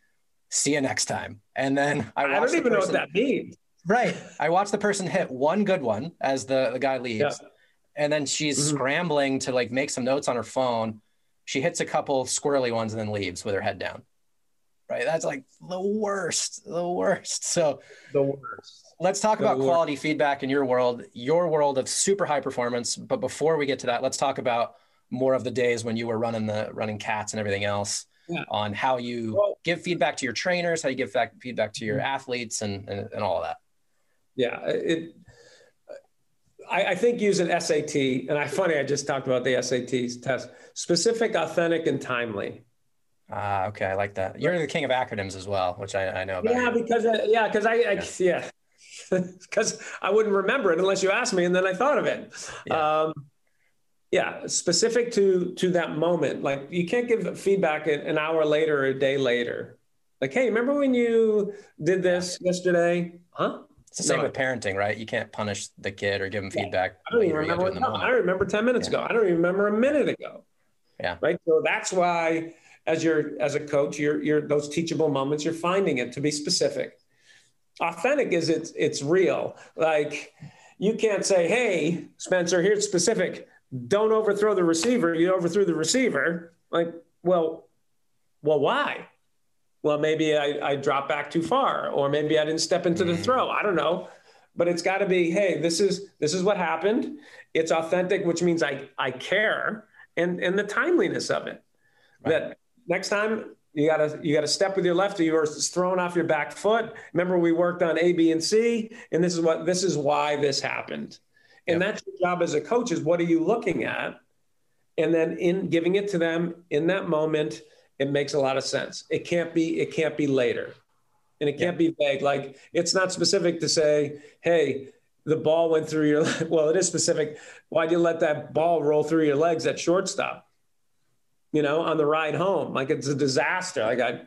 see you next time. And then I, I don't even person, know what that means. Right. I watched the person hit one good one as the, the guy leaves. Yeah. And then she's mm-hmm. scrambling to like make some notes on her phone. She hits a couple squirrely ones and then leaves with her head down. Right. That's like the worst, the worst. So the worst. Let's talk the about worst. Quality feedback in your world, your world of super high performance. But before we get to that, let's talk about more of the days when you were running the running cats and everything else. Yeah. On how you well, give feedback to your trainers, how you give back, feedback to your athletes and, and, and all of that. Yeah. It, I, I think using S A T, and I funny, I just talked about the S A T test, specific, authentic, and timely. Ah, okay. I like that. You're the king of acronyms as well, which I, I know about. Yeah, because, uh, yeah, because I, I, yeah, because I wouldn't remember it unless you asked me, and then I thought of it. Yeah. Um, Yeah, specific to to that moment. Like you can't give feedback an hour later or a day later. Like, hey, remember when you did this yesterday? Huh? It's the same no, with parenting, right? You can't punish the kid or give them feedback. I don't even remember. What, no, I remember ten minutes yeah. ago. I don't even remember a minute ago. Yeah. Right. So that's why, as you're as a coach, you're you're those teachable moments. You're finding it to be specific. Authentic is it's it's real. Like you can't say, hey, Spencer, here's specific. Don't overthrow the receiver. You overthrew the receiver. Like, well, well, why? Well, maybe I, I dropped back too far, or maybe I didn't step into the throw. I don't know, but it's gotta be, hey, this is, this is what happened. It's authentic, which means I, I care. And, and the timeliness of it, right. That next time you gotta, you gotta step with your left, or you were thrown off your back foot. Remember we worked on A, B, and C, and this is what, this is why this happened. And that's your job as a coach is what are you looking at? And then in giving it to them in that moment, it makes a lot of sense. It can't be, it can't be later. And it can't yeah. be vague. Like it's not specific to say, hey, the ball went through your, well, it is specific. Why'd you let that ball roll through your legs at shortstop? You know, on the ride home, like it's a disaster. Like I,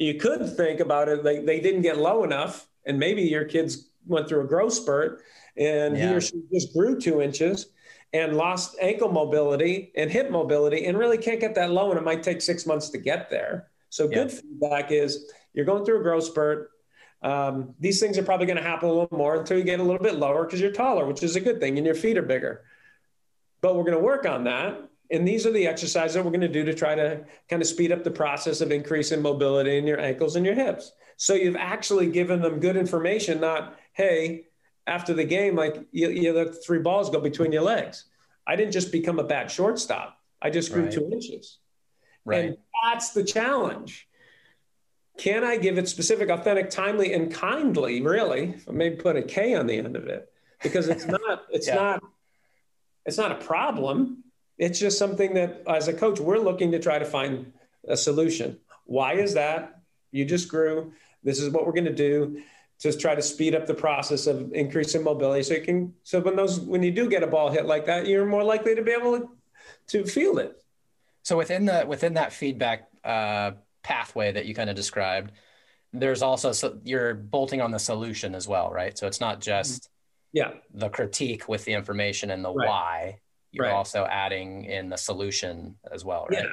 you could think about it. Like they didn't get low enough. And maybe your kids went through a growth spurt and yeah. he or she just grew two inches and lost ankle mobility and hip mobility and really can't get that low. And it might take six months to get there. So yeah. good feedback is you're going through a growth spurt. Um, these things are probably going to happen a little more until you get a little bit lower because you're taller, which is a good thing. And your feet are bigger, but we're going to work on that. And these are the exercises that we're going to do to try to kind of speed up the process of increasing mobility in your ankles and your hips. So you've actually given them good information, not, hey, after the game, like you, you let three balls go between your legs. I didn't just become a bad shortstop. I just grew right. two inches. Right. And that's the challenge. Can I give it specific, authentic, timely, and kindly, really? I may put a K on the end of it, because it's not, it's yeah. not, it's not a problem. It's just something that as a coach, we're looking to try to find a solution. Why is that? You just grew. This is what we're going to do to try to speed up the process of increasing mobility. So you can, so when those, when you do get a ball hit like that, you're more likely to be able to feel it. So within the, within that feedback uh, pathway that you kind of described, there's also, so you're bolting on the solution as well, right? So it's not just yeah. the critique with the information and the right. why. You're right. also adding in the solution as well, right?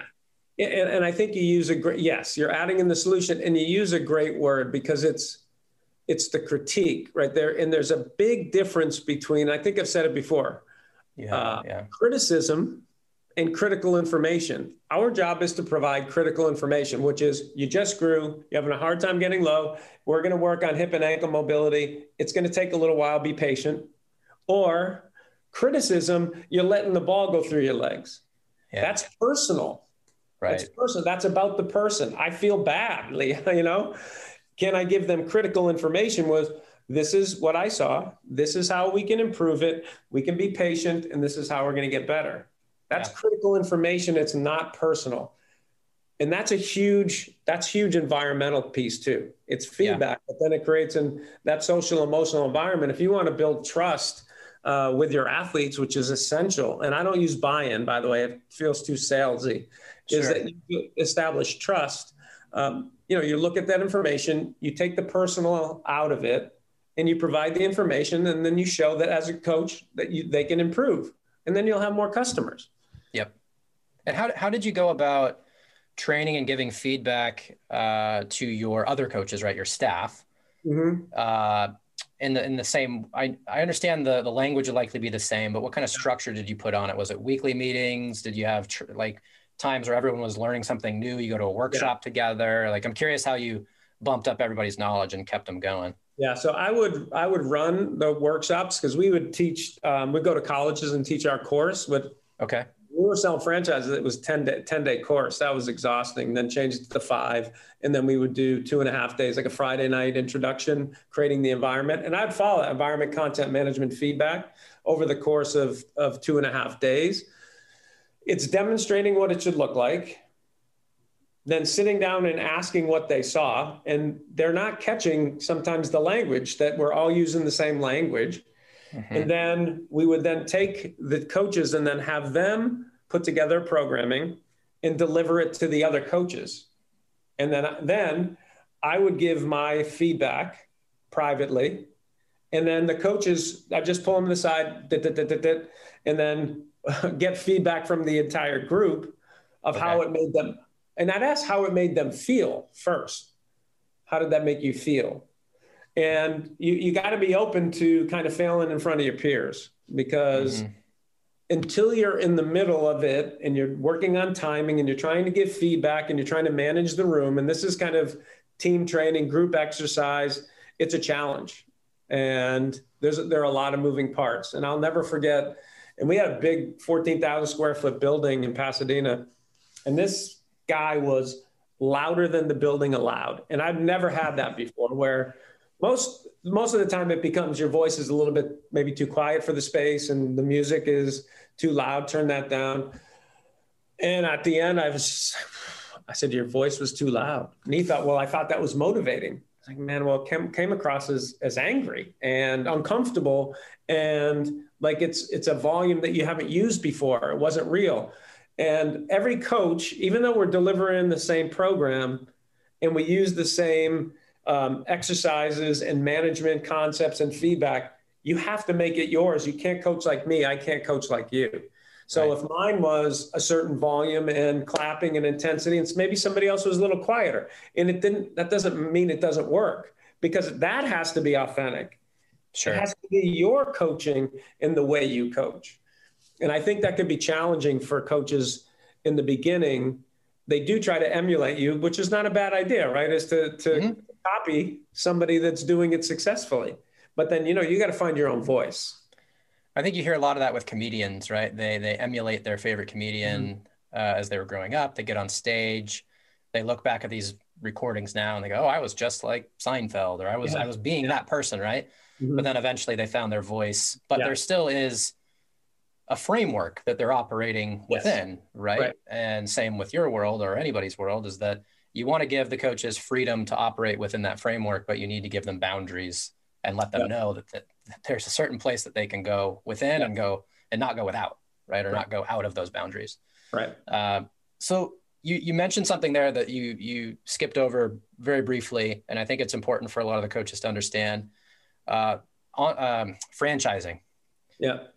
Yeah, and, and I think you use a great, yes, you're adding in the solution, and you use a great word, because it's it's the critique right there. And there's a big difference between, I think I've said it before, yeah, uh, yeah. criticism and critical information. Our job is to provide critical information, which is you just grew, you're having a hard time getting low, we're going to work on hip and ankle mobility, it's going to take a little while, be patient. Or criticism, you're letting the ball go through your legs. Yeah. That's personal. Right. That's personal. That's about the person. I feel badly, you know. Can I give them critical information? Was this is what I saw. This is how we can improve it. We can be patient, and this is how we're going to get better. That's yeah. critical information. It's not personal. And that's a huge, that's huge environmental piece too. It's feedback, yeah. but then it creates an that social emotional environment. If you want to build trust Uh, with your athletes, which is essential. And I don't use buy-in, by the way, it feels too salesy, sure. is that you establish trust. Um, you know, you look at that information, you take the personal out of it, and you provide the information, and then you show that as a coach that you, they can improve, and then you'll have more customers. Yep. And how, how did you go about training and giving feedback uh, to your other coaches, right? Your staff, mm-hmm. uh, in the, in the same, I, I understand the, the language would likely be the same, but what kind of structure did you put on it? Was it weekly meetings? Did you have tr- like times where everyone was learning something new? You go to a workshop yeah. together. Like, I'm curious how you bumped up everybody's knowledge and kept them going. Yeah. So I would, I would run the workshops, because we would teach, um, we'd go to colleges and teach our course, but okay. we were selling franchises. It was ten day, ten day course. That was exhausting. Then changed it to five. And then we would do two and a half days, like a Friday night introduction, creating the environment. And I'd follow that environment, content management, feedback over the course of, of two and a half days. It's demonstrating what it should look like. Then sitting down and asking what they saw. And they're not catching sometimes the language that we're all using the same language. Mm-hmm. And then we would then take the coaches and then have them put together programming and deliver it to the other coaches. And then, then I would give my feedback privately. And then the coaches, I just pull them to the side, dit, dit, dit, dit, dit, and then get feedback from the entire group of okay. how it made them. And I'd ask how it made them feel first. How did that make you feel? And you, you got to be open to kind of failing in front of your peers, because mm-hmm. until you're in the middle of it and you're working on timing and you're trying to give feedback and you're trying to manage the room, and this is kind of team training, group exercise, it's a challenge. And there's there are a lot of moving parts. And I'll never forget, and we had a big fourteen thousand square foot building in Pasadena, and this guy was louder than the building allowed. And I've never had that before, where Most most of the time it becomes your voice is a little bit maybe too quiet for the space and the music is too loud. Turn that down. And at the end, I was I said, your voice was too loud. And he thought, well, I thought that was motivating. I was like, man, well, came, came across as, as angry and uncomfortable. And like it's it's a volume that you haven't used before. It wasn't real. And every coach, even though we're delivering the same program and we use the same Um, exercises and management concepts and feedback, you have to make it yours. You can't coach like me. I can't coach like you. So right. if mine was a certain volume and clapping and intensity, and maybe somebody else was a little quieter, and it didn't, that doesn't mean it doesn't work, because that has to be authentic. Sure. It has to be your coaching in the way you coach. And I think that could be challenging for coaches in the beginning. They do try to emulate you, which is not a bad idea, right? Is to, to mm-hmm. copy somebody that's doing it successfully. But then, you know, you got to find your own voice. I think you hear a lot of that with comedians, right? They, they emulate their favorite comedian mm-hmm. uh, as they were growing up. They get on stage. They look back at these recordings now and they go, oh, I was just like Seinfeld, or I was, yeah. I was being that person. Right. Mm-hmm. But then eventually they found their voice, but yeah. there still is a framework that they're operating yes. within. Right? right. And same with your world or anybody's world, is that you want to give the coaches freedom to operate within that framework, but you need to give them boundaries and let them yep. know that, that, that there's a certain place that they can go within yep. and go and not go without, right. Or right. not go out of those boundaries. Right. Uh, so You, you mentioned something there that you you skipped over very briefly, and I think it's important for a lot of the coaches to understand uh, on, um, franchising. Yeah.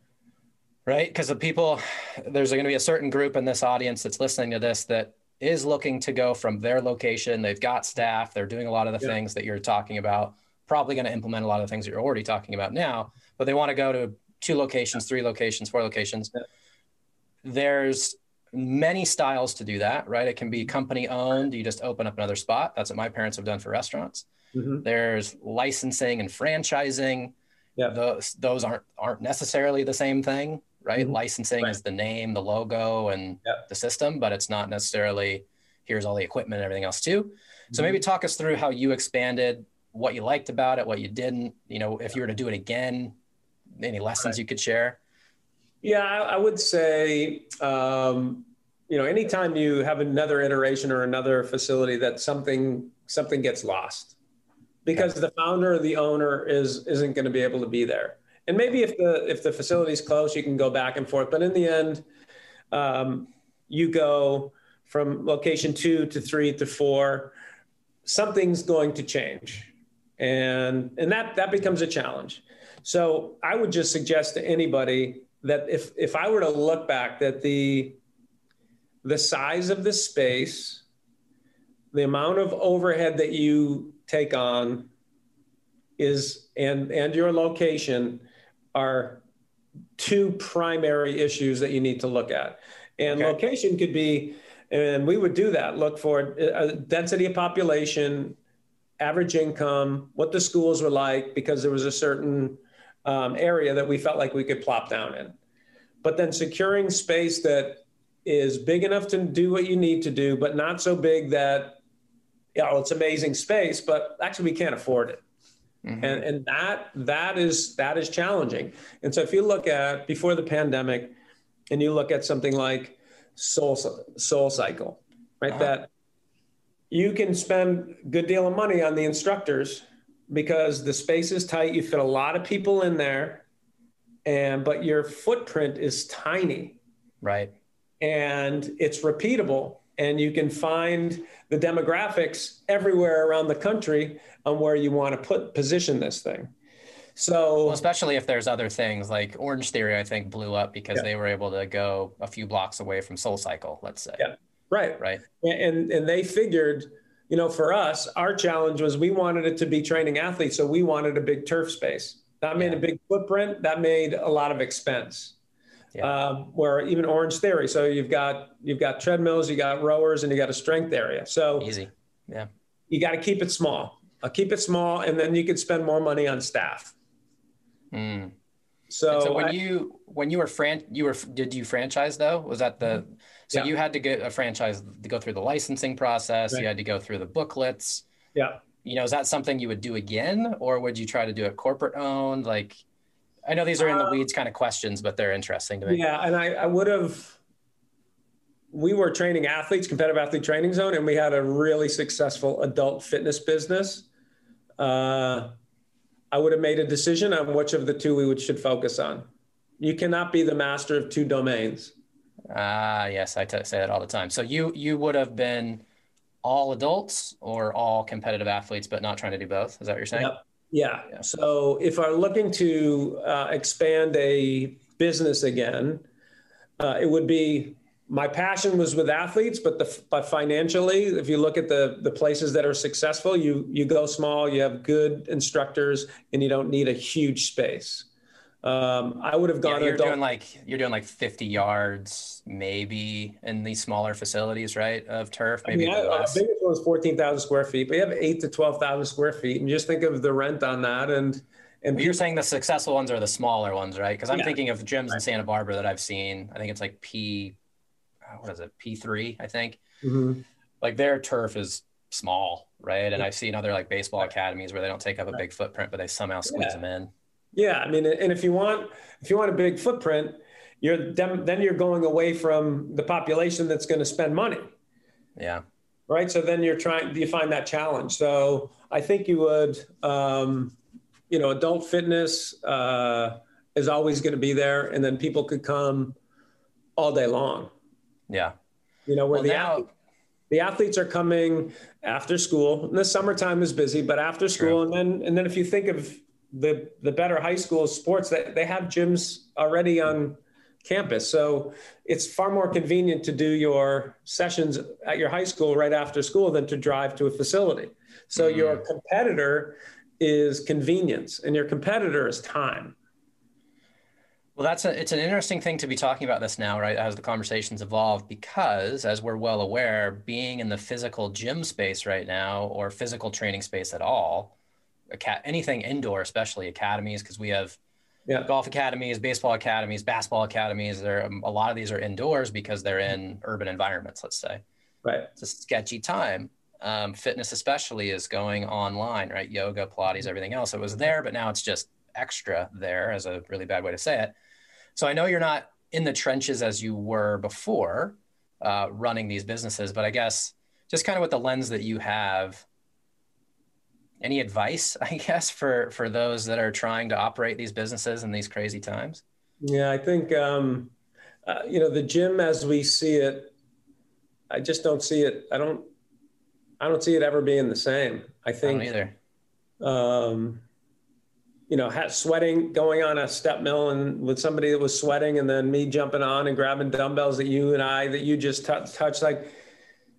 Right? Because the people, there's going to be a certain group in this audience that's listening to this that is looking to go from their location. They've got staff. They're doing a lot of the yeah. things that you're talking about, probably going to implement a lot of the things that you're already talking about now, but they want to go to two locations, three locations, four locations. Yeah. There's many styles to do that, right? It can be company owned. You just open up another spot. That's what my parents have done for restaurants. Mm-hmm. There's licensing and franchising. Yeah. Those, those aren't, aren't necessarily the same thing, right? Mm-hmm. Licensing right. is the name, the logo, and yep. the system, but it's not necessarily here's all the equipment and everything else too. Mm-hmm. So maybe talk us through how you expanded, what you liked about it, what you didn't, you know, if you were to do it again, any lessons right. you could share. Yeah, I, I would say, um, you know, anytime you have another iteration or another facility, that something something gets lost, because yeah. the founder or the owner is isn't going to be able to be there. And maybe if the if the facility's close, you can go back and forth. But in the end, um, you go from location two to three to four. Something's going to change, and and that that becomes a challenge. So I would just suggest to anybody that if, if I were to look back, that the, the size of the space, the amount of overhead that you take on is, and, and your location are two primary issues that you need to look at. And okay. location could be, and we would do that, look for uh, density of population, average income, what the schools were like, because there was a certain Um, area that we felt like we could plop down in. But then securing space that is big enough to do what you need to do, but not so big that, you know, it's amazing space, but actually we can't afford it. Mm-hmm. And, and that that is that is challenging. And so if you look at before the pandemic and you look at something like Soul SoulCycle, right? Uh-huh. That you can spend a good deal of money on the instructors, because the space is tight, you fit a lot of people in there, and but your footprint is tiny. Right. And it's repeatable, and you can find the demographics everywhere around the country on where you want to put position this thing. So well, especially if there's other things like Orange Theory, I think blew up because yeah. they were able to go a few blocks away from SoulCycle, let's say. Yeah. Right. Right. And and they figured, you know, for us, our challenge was we wanted it to be training athletes, so we wanted a big turf space. That made yeah. a big footprint. That made a lot of expense. Yeah. Um, where even Orange Theory, so you've got you've got treadmills, you got rowers, and you got a strength area. So easy, yeah. You got to keep it small. I'll keep it small, and then you could spend more money on staff. Mm. So, so when I, you when you were fran you were did you franchise though? Was that the so yeah. you had to get a franchise to go through the licensing process? Right. You had to go through the booklets. Yeah, you know, is that something you would do again, or would you try to do it corporate owned? Like, I know these are in the um, weeds kind of questions, but they're interesting to me. Yeah, and I, I would have. We were training athletes, Competitive Athlete Training Zone, and we had a really successful adult fitness business. Uh, I would have made a decision on which of the two we would, should focus on. You cannot be the master of two domains. Ah, yes, I t- say that all the time. So you you would have been all adults or all competitive athletes, but not trying to do both. Is that what you're saying? Yep. Yeah. yeah. So if I'm looking to uh, expand a business again, uh, it would be my passion was with athletes, but the but financially, if you look at the the places that are successful, you you go small, you have good instructors, and you don't need a huge space. Um, I would have gone. Yeah, you're adult- doing like you're doing like fifty yards, maybe, in these smaller facilities, right? Of turf, maybe. I mean, I, the biggest one was fourteen thousand square feet, but you have eight to twelve thousand square feet, and just think of the rent on that. And and well, you're saying the successful ones are the smaller ones, right? Because I'm yeah. thinking of gyms in Santa Barbara that I've seen. I think it's like P, what is it? P three, I think. Mm-hmm. Like their turf is small, right? And yeah. I've seen other like baseball academies where they don't take up a big footprint, but they somehow squeeze yeah. them in. Yeah, I mean, and if you want, if you want a big footprint, you're then you're going away from the population that's going to spend money. Yeah. Right. So then you're trying, you find that challenge. So I think you would, um, you know, adult fitness uh, is always going to be there, and then people could come all day long. Yeah. You know, where well, the now- athlete- The athletes are coming after school, and the summertime is busy, but after school. True. and then and then if you think of the the better high school sports, that they have gyms already on campus. So it's far more convenient to do your sessions at your high school right after school than to drive to a facility. So mm-hmm. your competitor is convenience, and your competitor is time. Well, that's a, it's an interesting thing to be talking about this now, right? As the conversation's evolved, because as we're well aware, being in the physical gym space right now, or physical training space at all, aca- anything indoor, especially academies, because we have yeah. golf academies, baseball academies, basketball academies. There, a lot of these are indoors because they're in urban environments, let's say. Right. It's a sketchy time. Um, fitness especially is going online, right? Yoga, Pilates, everything else. It was there, but now it's just extra there, as a really bad way to say it. So I know you're not in the trenches as you were before uh, running these businesses, but I guess just kind of with the lens that you have, any advice, I guess, for, for those that are trying to operate these businesses in these crazy times? Yeah, I think, um, uh, you know, the gym as we see it, I just don't see it. I don't, I don't see it ever being the same. I think I don't either. Um, you know, sweating, going on a step mill and with somebody that was sweating, and then me jumping on and grabbing dumbbells that you and I, that you just t- touched, like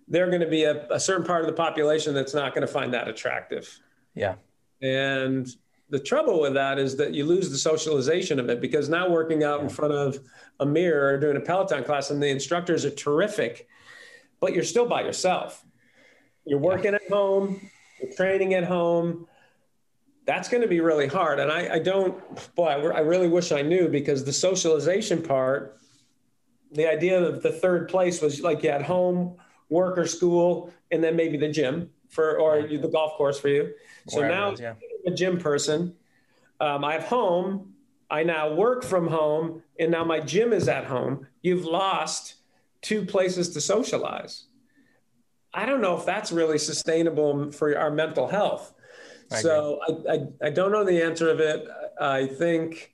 they're going to be a, a certain part of the population that's not going to find that attractive. Yeah. And the trouble with that is that you lose the socialization of it, because now working out yeah. in front of a mirror or doing a Peloton class, and the instructors are terrific, but you're still by yourself. You're working yeah. at home, you're training at home. That's going to be really hard. And I, I don't, boy, I really wish I knew, because the socialization part, the idea of the third place was like you had home, work or school, and then maybe the gym for, or yeah. the golf course for you. So Wherever now is, yeah. I'm a gym person. Um, I have home. I now work from home, and now my gym is at home. You've lost two places to socialize. I don't know if that's really sustainable for our mental health. So I, I, I don't know the answer of it. I think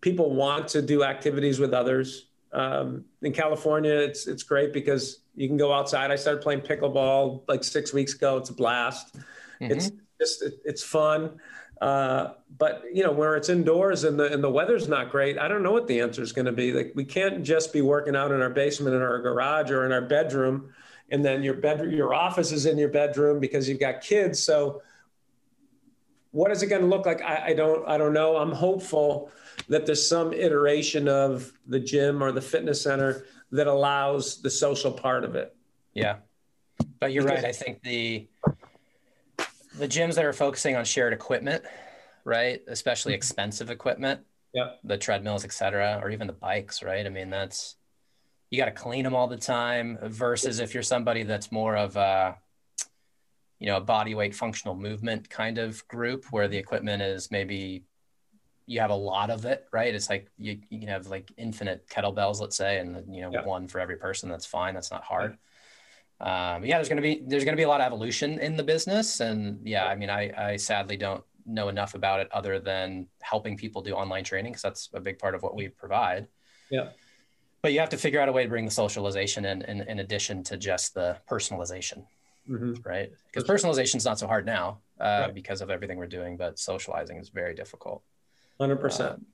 people want to do activities with others. Um, in California, it's it's great because you can go outside. I started playing pickleball like six weeks ago. It's a blast. Mm-hmm. It's just it, it's fun. Uh, but you know, where it's indoors and the and the weather's not great, I don't know what the answer is going to be. Like, we can't just be working out in our basement, in our garage, or in our bedroom, and then your bedroom, your office is in your bedroom because you've got kids. So what is it going to look like? I, I don't, I don't know. I'm hopeful that there's some iteration of the gym or the fitness center that allows the social part of it. Yeah, but you're because- right. I think the, the gyms that are focusing on shared equipment, right? Especially expensive equipment, yeah, the treadmills, et cetera, or even the bikes, right? I mean, that's, you got to clean them all the time, versus if you're somebody that's more of a, you know, a body weight functional movement kind of group where the equipment is maybe you have a lot of it, right? It's like you, you can have like infinite kettlebells, let's say, and you know, yeah. one for every person. That's fine. That's not hard. Yeah. Um, yeah, there's going to be, there's going to be a lot of evolution in the business. And yeah, I mean, I, I sadly don't know enough about it other than helping people do online training, because that's a big part of what we provide. Yeah. But you have to figure out a way to bring the socialization in, in, in addition to just the personalization. Mm-hmm. Right, because personalization is not so hard now uh, right. because of everything we're doing, but socializing is very difficult. one hundred percent. Um,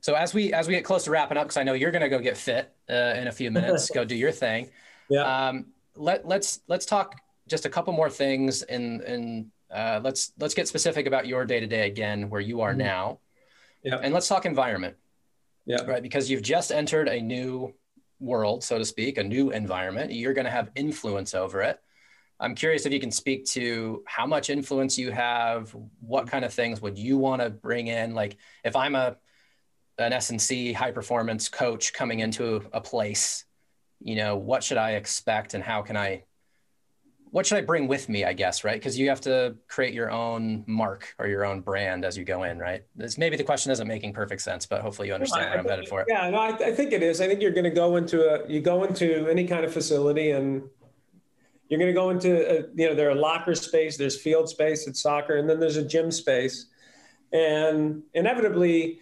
so as we as we get close to wrapping up, because I know you're going to go get fit uh, in a few minutes, go do your thing. Yeah. Um, let let's let's talk just a couple more things, and and uh, let's let's get specific about your day to day again, where you are mm-hmm. now. Yeah. And let's talk environment. Yeah. Right. Because you've just entered a new world, so to speak, a new environment. You're going to have influence over it. I'm curious if you can speak to how much influence you have, what kind of things would you want to bring in? Like if I'm a, an S and C high performance coach coming into a place, you know, what should I expect and how can I, what should I bring with me, I guess, right? Because you have to create your own mark or your own brand as you go in, right? This, maybe the question isn't making perfect sense, but hopefully you understand no, where I'm headed for it. Yeah, no, I, I think it is. I think you're going to go into a, you go into any kind of facility and you're going to go into, a, you know, there are locker space, there's field space at soccer, and then there's a gym space. And inevitably,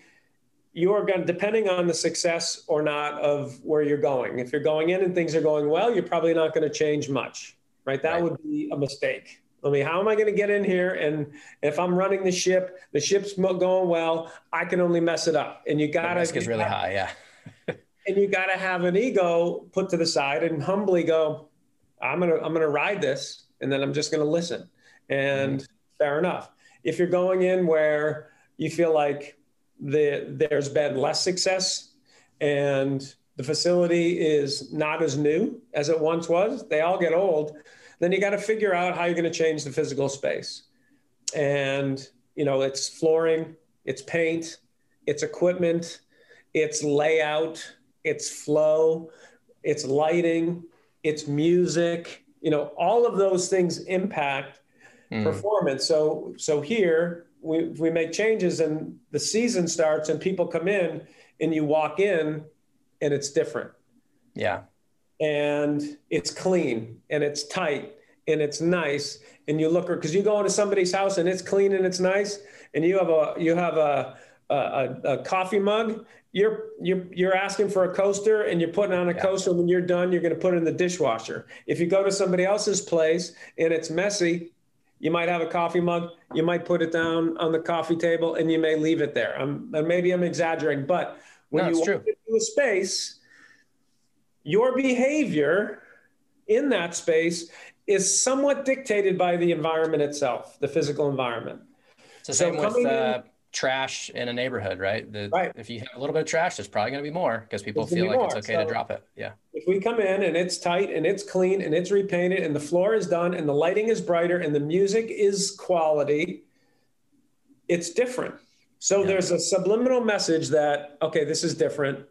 you are going to, depending on the success or not of where you're going, if you're going in and things are going well, you're probably not going to change much, right? That right. would be a mistake. I mean, how am I going to get in here? And if I'm running the ship, the ship's going well, I can only mess it up. And you got to, the risk is really high, yeah. And you got to have an ego put to the side and humbly go, I'm going to, I'm going to ride this. And then I'm just going to listen. And mm. fair enough. If you're going in where you feel like the, there's been less success and the facility is not as new as it once was, they all get old, then you got to figure out how you're going to change the physical space. And, you know, it's flooring, it's paint, it's equipment, it's layout, it's flow, it's lighting, it's music, you know, all of those things impact mm. performance. So, so here we, we make changes and the season starts and people come in and you walk in and it's different. Yeah. And it's clean and it's tight and it's nice. And you look, because you go into somebody's house and it's clean and it's nice. And you have a, you have a, a, a coffee mug, you're, you're, you're asking for a coaster and you're putting on a yeah. coaster. When you're done, you're going to put it in the dishwasher. If you go to somebody else's place and it's messy, you might have a coffee mug, you might put it down on the coffee table and you may leave it there. I'm, maybe I'm exaggerating, but when no, you walk true. into a space, your behavior in that space is somewhat dictated by the environment itself, the physical environment. It's the same so with uh, in, trash in a neighborhood, right? The, right? If you have a little bit of trash, there's probably going to be more because people there's feel like more. it's okay so, to drop it. Yeah. If we come in and it's tight and it's clean and it's repainted and the floor is done and the lighting is brighter and the music is quality, it's different. So yeah. there's a subliminal message that, okay, this is different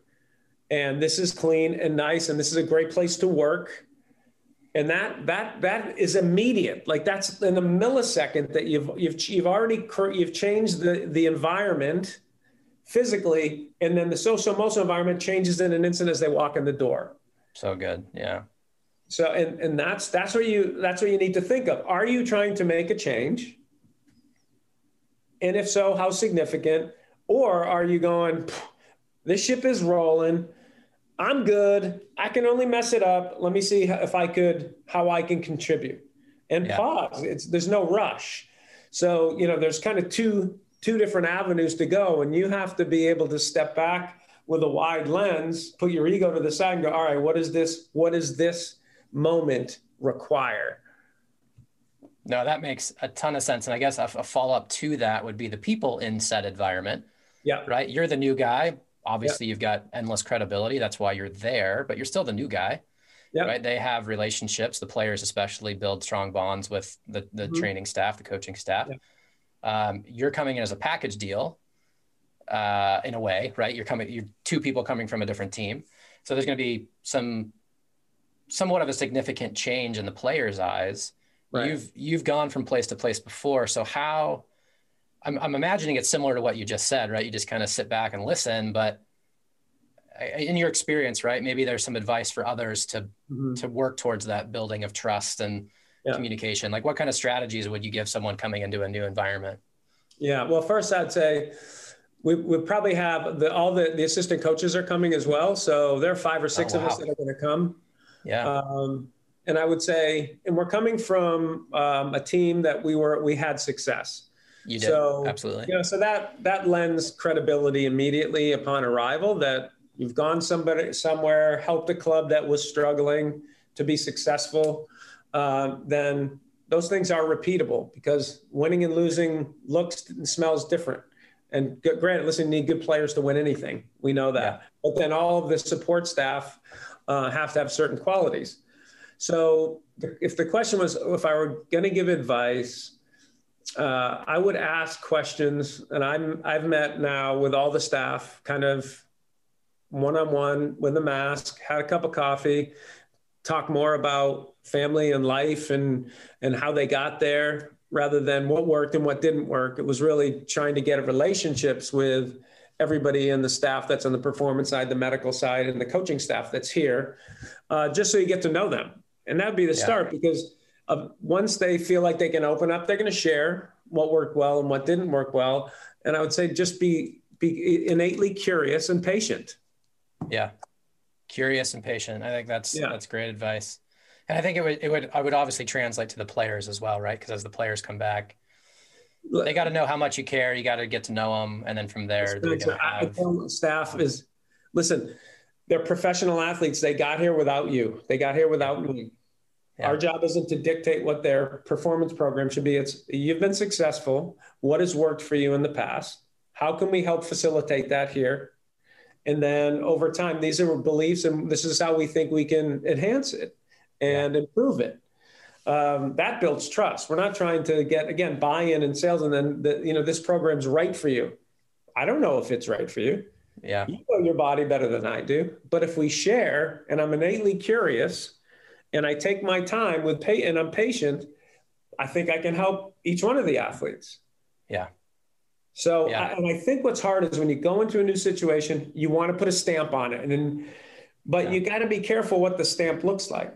and this is clean and nice and this is a great place to work. And that, that, that is immediate. Like that's in a millisecond that you've, you've, you've already, you've changed the, the environment physically. And then the social emotional environment changes in an instant as they walk in the door. So good. Yeah. So, and, and that's, that's what you, that's what you need to think of. Are you trying to make a change? And if so, how significant? Or are you going, this ship is rolling. I'm good. I can only mess it up. Let me see if I could, how I can contribute and yeah. pause. It's, there's no rush. So, you know, there's kind of two, two different avenues to go. And you have to be able to step back with a wide lens, put your ego to the side and go, all right, what is this? What does this moment require? No, that makes a ton of sense. And I guess a, a follow-up to that would be the people in said environment, yeah, right? You're the new guy. Obviously, yep. you've got endless credibility. That's why you're there, but you're still the new guy, yep. right? They have relationships. The players especially build strong bonds with the, the mm-hmm. training staff, the coaching staff. Yep. Um, you're coming in as a package deal uh, in a way, right? You're coming, you're two people coming from a different team. So there's going to be some somewhat of a significant change in the players' eyes. Right. You've, you've gone from place to place before. So how, I'm, I'm imagining it's similar to what you just said, right? You just kind of sit back and listen, but in your experience, right? Maybe there's some advice for others to, mm-hmm. to work towards that building of trust and yeah. communication. Like what kind of strategies would you give someone coming into a new environment? Yeah. Well, first I'd say we we probably have the, all the, the assistant coaches are coming as well. So there are five or six oh, wow. of us that are going to come. Yeah. Um, And I would say, and we're coming from um, a team that we were, we had success. You did, so, absolutely. You know, so that that lends credibility immediately upon arrival that you've gone somebody somewhere, helped a club that was struggling to be successful. Uh, then those things are repeatable because winning and losing looks and smells different. And granted, listen, you need good players to win anything. We know that. Yeah. But then all of the support staff uh, have to have certain qualities. So if the question was, if I were going to give advice, uh, I would ask questions. And I'm, I've met now with all the staff kind of one-on-one with a mask, had a cup of coffee, talk more about family and life and, and how they got there, rather than what worked and what didn't work. It was really trying to get relationships with everybody in the staff that's on the performance side, the medical side, and the coaching staff that's here, uh, just so you get to know them. And that'd be the yeah. start, because uh, once they feel like they can open up, they're going to share what worked well and what didn't work well. And I would say just be, be innately curious and patient. Yeah. Curious and patient. I think that's, yeah. that's great advice. And I think it would, it would, I would obviously translate to the players as well, right? Because as the players come back, they got to know how much you care. You got to get to know them. And then from there, they're gonna have... staff is, listen, they're professional athletes. They got here without you. They got here without me. Yeah. Our job isn't to dictate what their performance program should be. It's you've been successful. What has worked for you in the past? How can we help facilitate that here? And then over time, these are beliefs, and this is how we think we can enhance it and improve it. Um, that builds trust. We're not trying to get, again, buy-in and sales. And then, the, you know, this program's right for you. I don't know if it's right for you. Yeah. You know your body better than I do. But if we share, and I'm innately curious, and I take my time with pay and I'm patient, I think I can help each one of the athletes. Yeah. So, yeah. I, and I think what's hard is when you go into a new situation, you want to put a stamp on it. And then, but yeah. you got to be careful what the stamp looks like.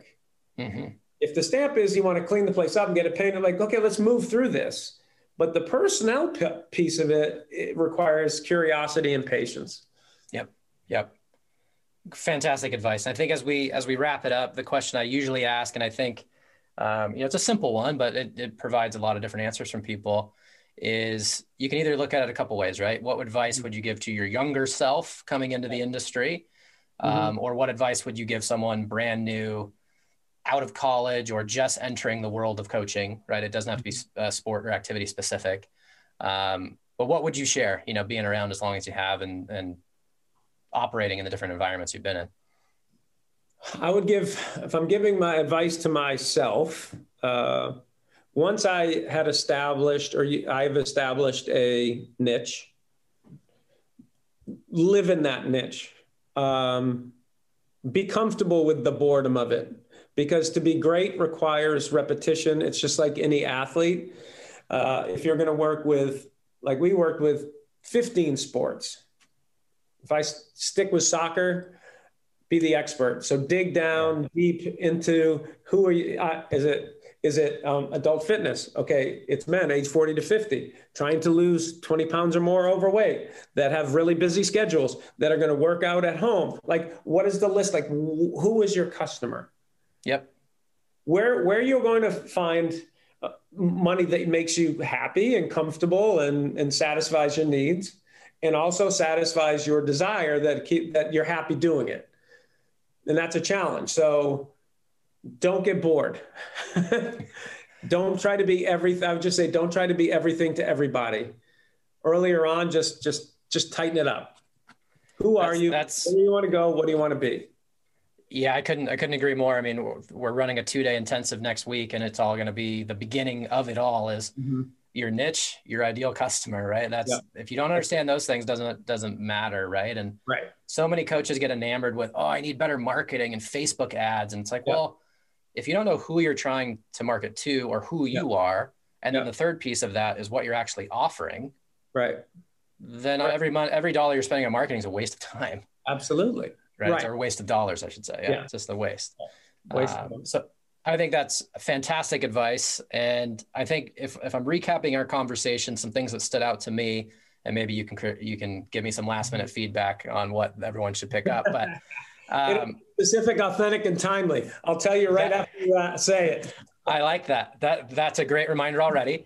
Mm-hmm. If the stamp is you want to clean the place up and get it painted, like, okay, let's move through this. But the personnel p- piece of it, it requires curiosity and patience. Yep. Yep. Fantastic advice. I think as we, as we wrap it up, the question I usually ask, and I think, um, you know, it's a simple one, but it, it provides a lot of different answers from people, is you can either look at it a couple ways, right? What advice would you give to your younger self coming into the industry? Um, mm-hmm. Or what advice would you give someone brand new, out of college, or just entering the world of coaching, right? It doesn't have to be uh, sport or activity specific. Um, but what would you share, you know, being around as long as you have and, and operating in the different environments you've been in? I would give, if I'm giving my advice to myself, uh, once I had established, or I've established a niche, live in that niche, um, be comfortable with the boredom of it. Because to be great requires repetition. It's just like any athlete. Uh, if you're going to work with, like we worked with fifteen sports. If I st- stick with soccer, be the expert. So dig down deep into who are you? Uh, is it is it um, adult fitness? Okay, it's men age forty to fifty, trying to lose twenty pounds or more overweight, that have really busy schedules, that are going to work out at home. Like, what is the list? Like, wh- who is your customer? Yep. Where, where you're going to find money that makes you happy and comfortable and, and satisfies your needs, and also satisfies your desire that keep, that you're happy doing it. And that's a challenge. So don't get bored. Don't try to be everything. I would just say, don't try to be everything to everybody. Earlier on, just, just, just tighten it up. Who are that's, you? That's... Where do you want to go? What do you want to be? Yeah, I couldn't, I couldn't agree more. I mean, we're running a two day intensive next week, and it's all going to be the beginning of it all is mm-hmm. your niche, your ideal customer, right? That's, yeah. if you don't understand those things, doesn't, doesn't matter. Right. And right. so many coaches get enamored with, oh, I need better marketing and Facebook ads. And it's like, yeah. well, if you don't know who you're trying to market to, or who yeah. you are, and yeah. then the third piece of that is what you're actually offering. Right. Then right. every month, every dollar you're spending on marketing is a waste of time. Absolutely. Right. Right. It's a waste of dollars, I should say. Yeah. yeah. It's just a waste. waste um, so I think that's fantastic advice. And I think if, if I'm recapping our conversation, some things that stood out to me, and maybe you can, you can give me some last minute feedback on what everyone should pick up, but um, specific, authentic, and timely. I'll tell you right that, after you uh, say it. I like that. That that's a great reminder already.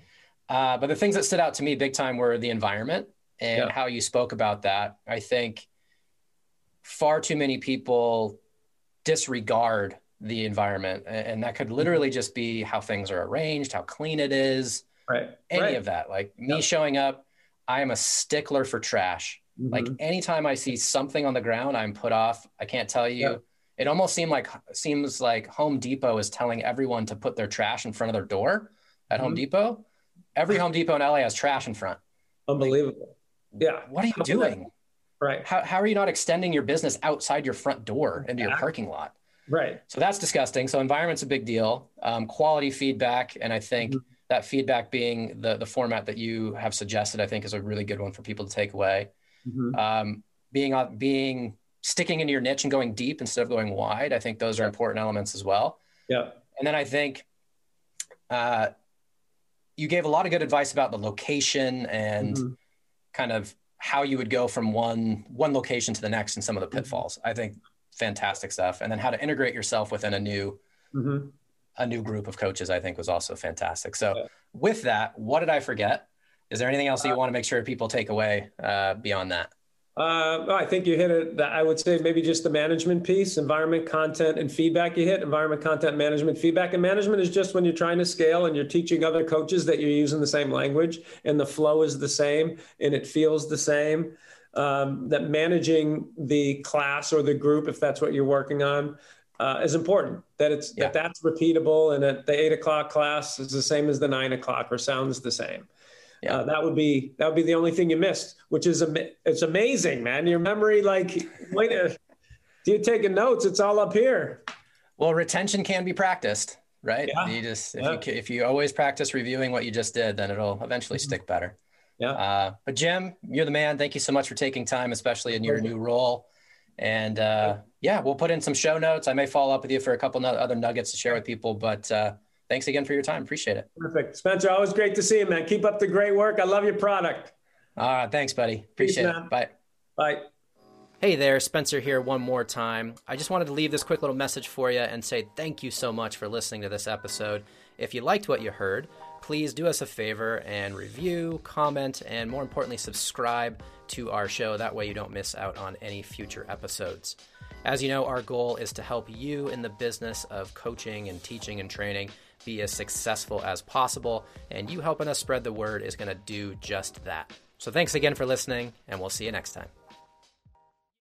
Uh, but the things that stood out to me big time were the environment and yeah. how you spoke about that. I think far too many people disregard the environment, and that could literally just be how things are arranged, how clean it is, right. any right. of that. Like me yep. showing up, I am a stickler for trash. Mm-hmm. Like anytime I see something on the ground, I'm put off. I can't tell you. Yeah. It almost seemed like, seems like Home Depot is telling everyone to put their trash in front of their door at mm-hmm. Home Depot. Every Home Depot in L A has trash in front. Unbelievable. Like, yeah. What are you doing? Right. How, how are you not extending your business outside your front door into your parking lot? Right. So that's disgusting. So environment's a big deal. Um, quality feedback. And I think mm-hmm. that feedback being the, the format that you have suggested, I think is a really good one for people to take away. Mm-hmm. Um, being uh, being sticking into your niche and going deep instead of going wide. I think those are important elements as well. Yeah. And then I think uh, you gave a lot of good advice about the location and mm-hmm. kind of how you would go from one, one location to the next and some of the pitfalls. I think fantastic stuff. And then how to integrate yourself within a new, mm-hmm. a new group of coaches, I think was also fantastic. So yeah. with that, what did I forget? Is there anything else that you uh, want to make sure people take away uh, beyond that? Uh, I think you hit it. I would say maybe just the management piece, environment, content, and feedback. You hit environment, content, management, feedback. And management is just when you're trying to scale and you're teaching other coaches that you're using the same language and the flow is the same and it feels the same. Um, that managing the class or the group, if that's what you're working on, uh, is important. That it's yeah. that that's repeatable and that the eight o'clock class is the same as the nine o'clock or sounds the same. Yeah. Uh, that would be, that would be the only thing you missed, which is, am- it's amazing, man. Your memory, like, wait, if you're taking notes, it's all up here. Well, retention can be practiced, right? Yeah. You just, if, yeah. you, if you always practice reviewing what you just did, then it'll eventually mm-hmm. stick better. Yeah. Uh, but Jim, you're the man. Thank you so much for taking time, especially in your new role. And uh, yeah, we'll put in some show notes. I may follow up with you for a couple other nuggets to share with people, but uh, thanks again for your time. Appreciate it. Perfect. Spencer, always great to see you, man. Keep up the great work. I love your product. Uh, thanks, buddy. Appreciate Peace, it. Bye. Bye. Hey there, Spencer here one more time. I just wanted to leave this quick little message for you and say thank you so much for listening to this episode. If you liked what you heard, please do us a favor and review, comment, and more importantly, subscribe to our show. That way you don't miss out on any future episodes. As you know, our goal is to help you in the business of coaching and teaching and training be as successful as possible, and you helping us spread the word is going to do just that. So thanks again for listening, and we'll see you next time.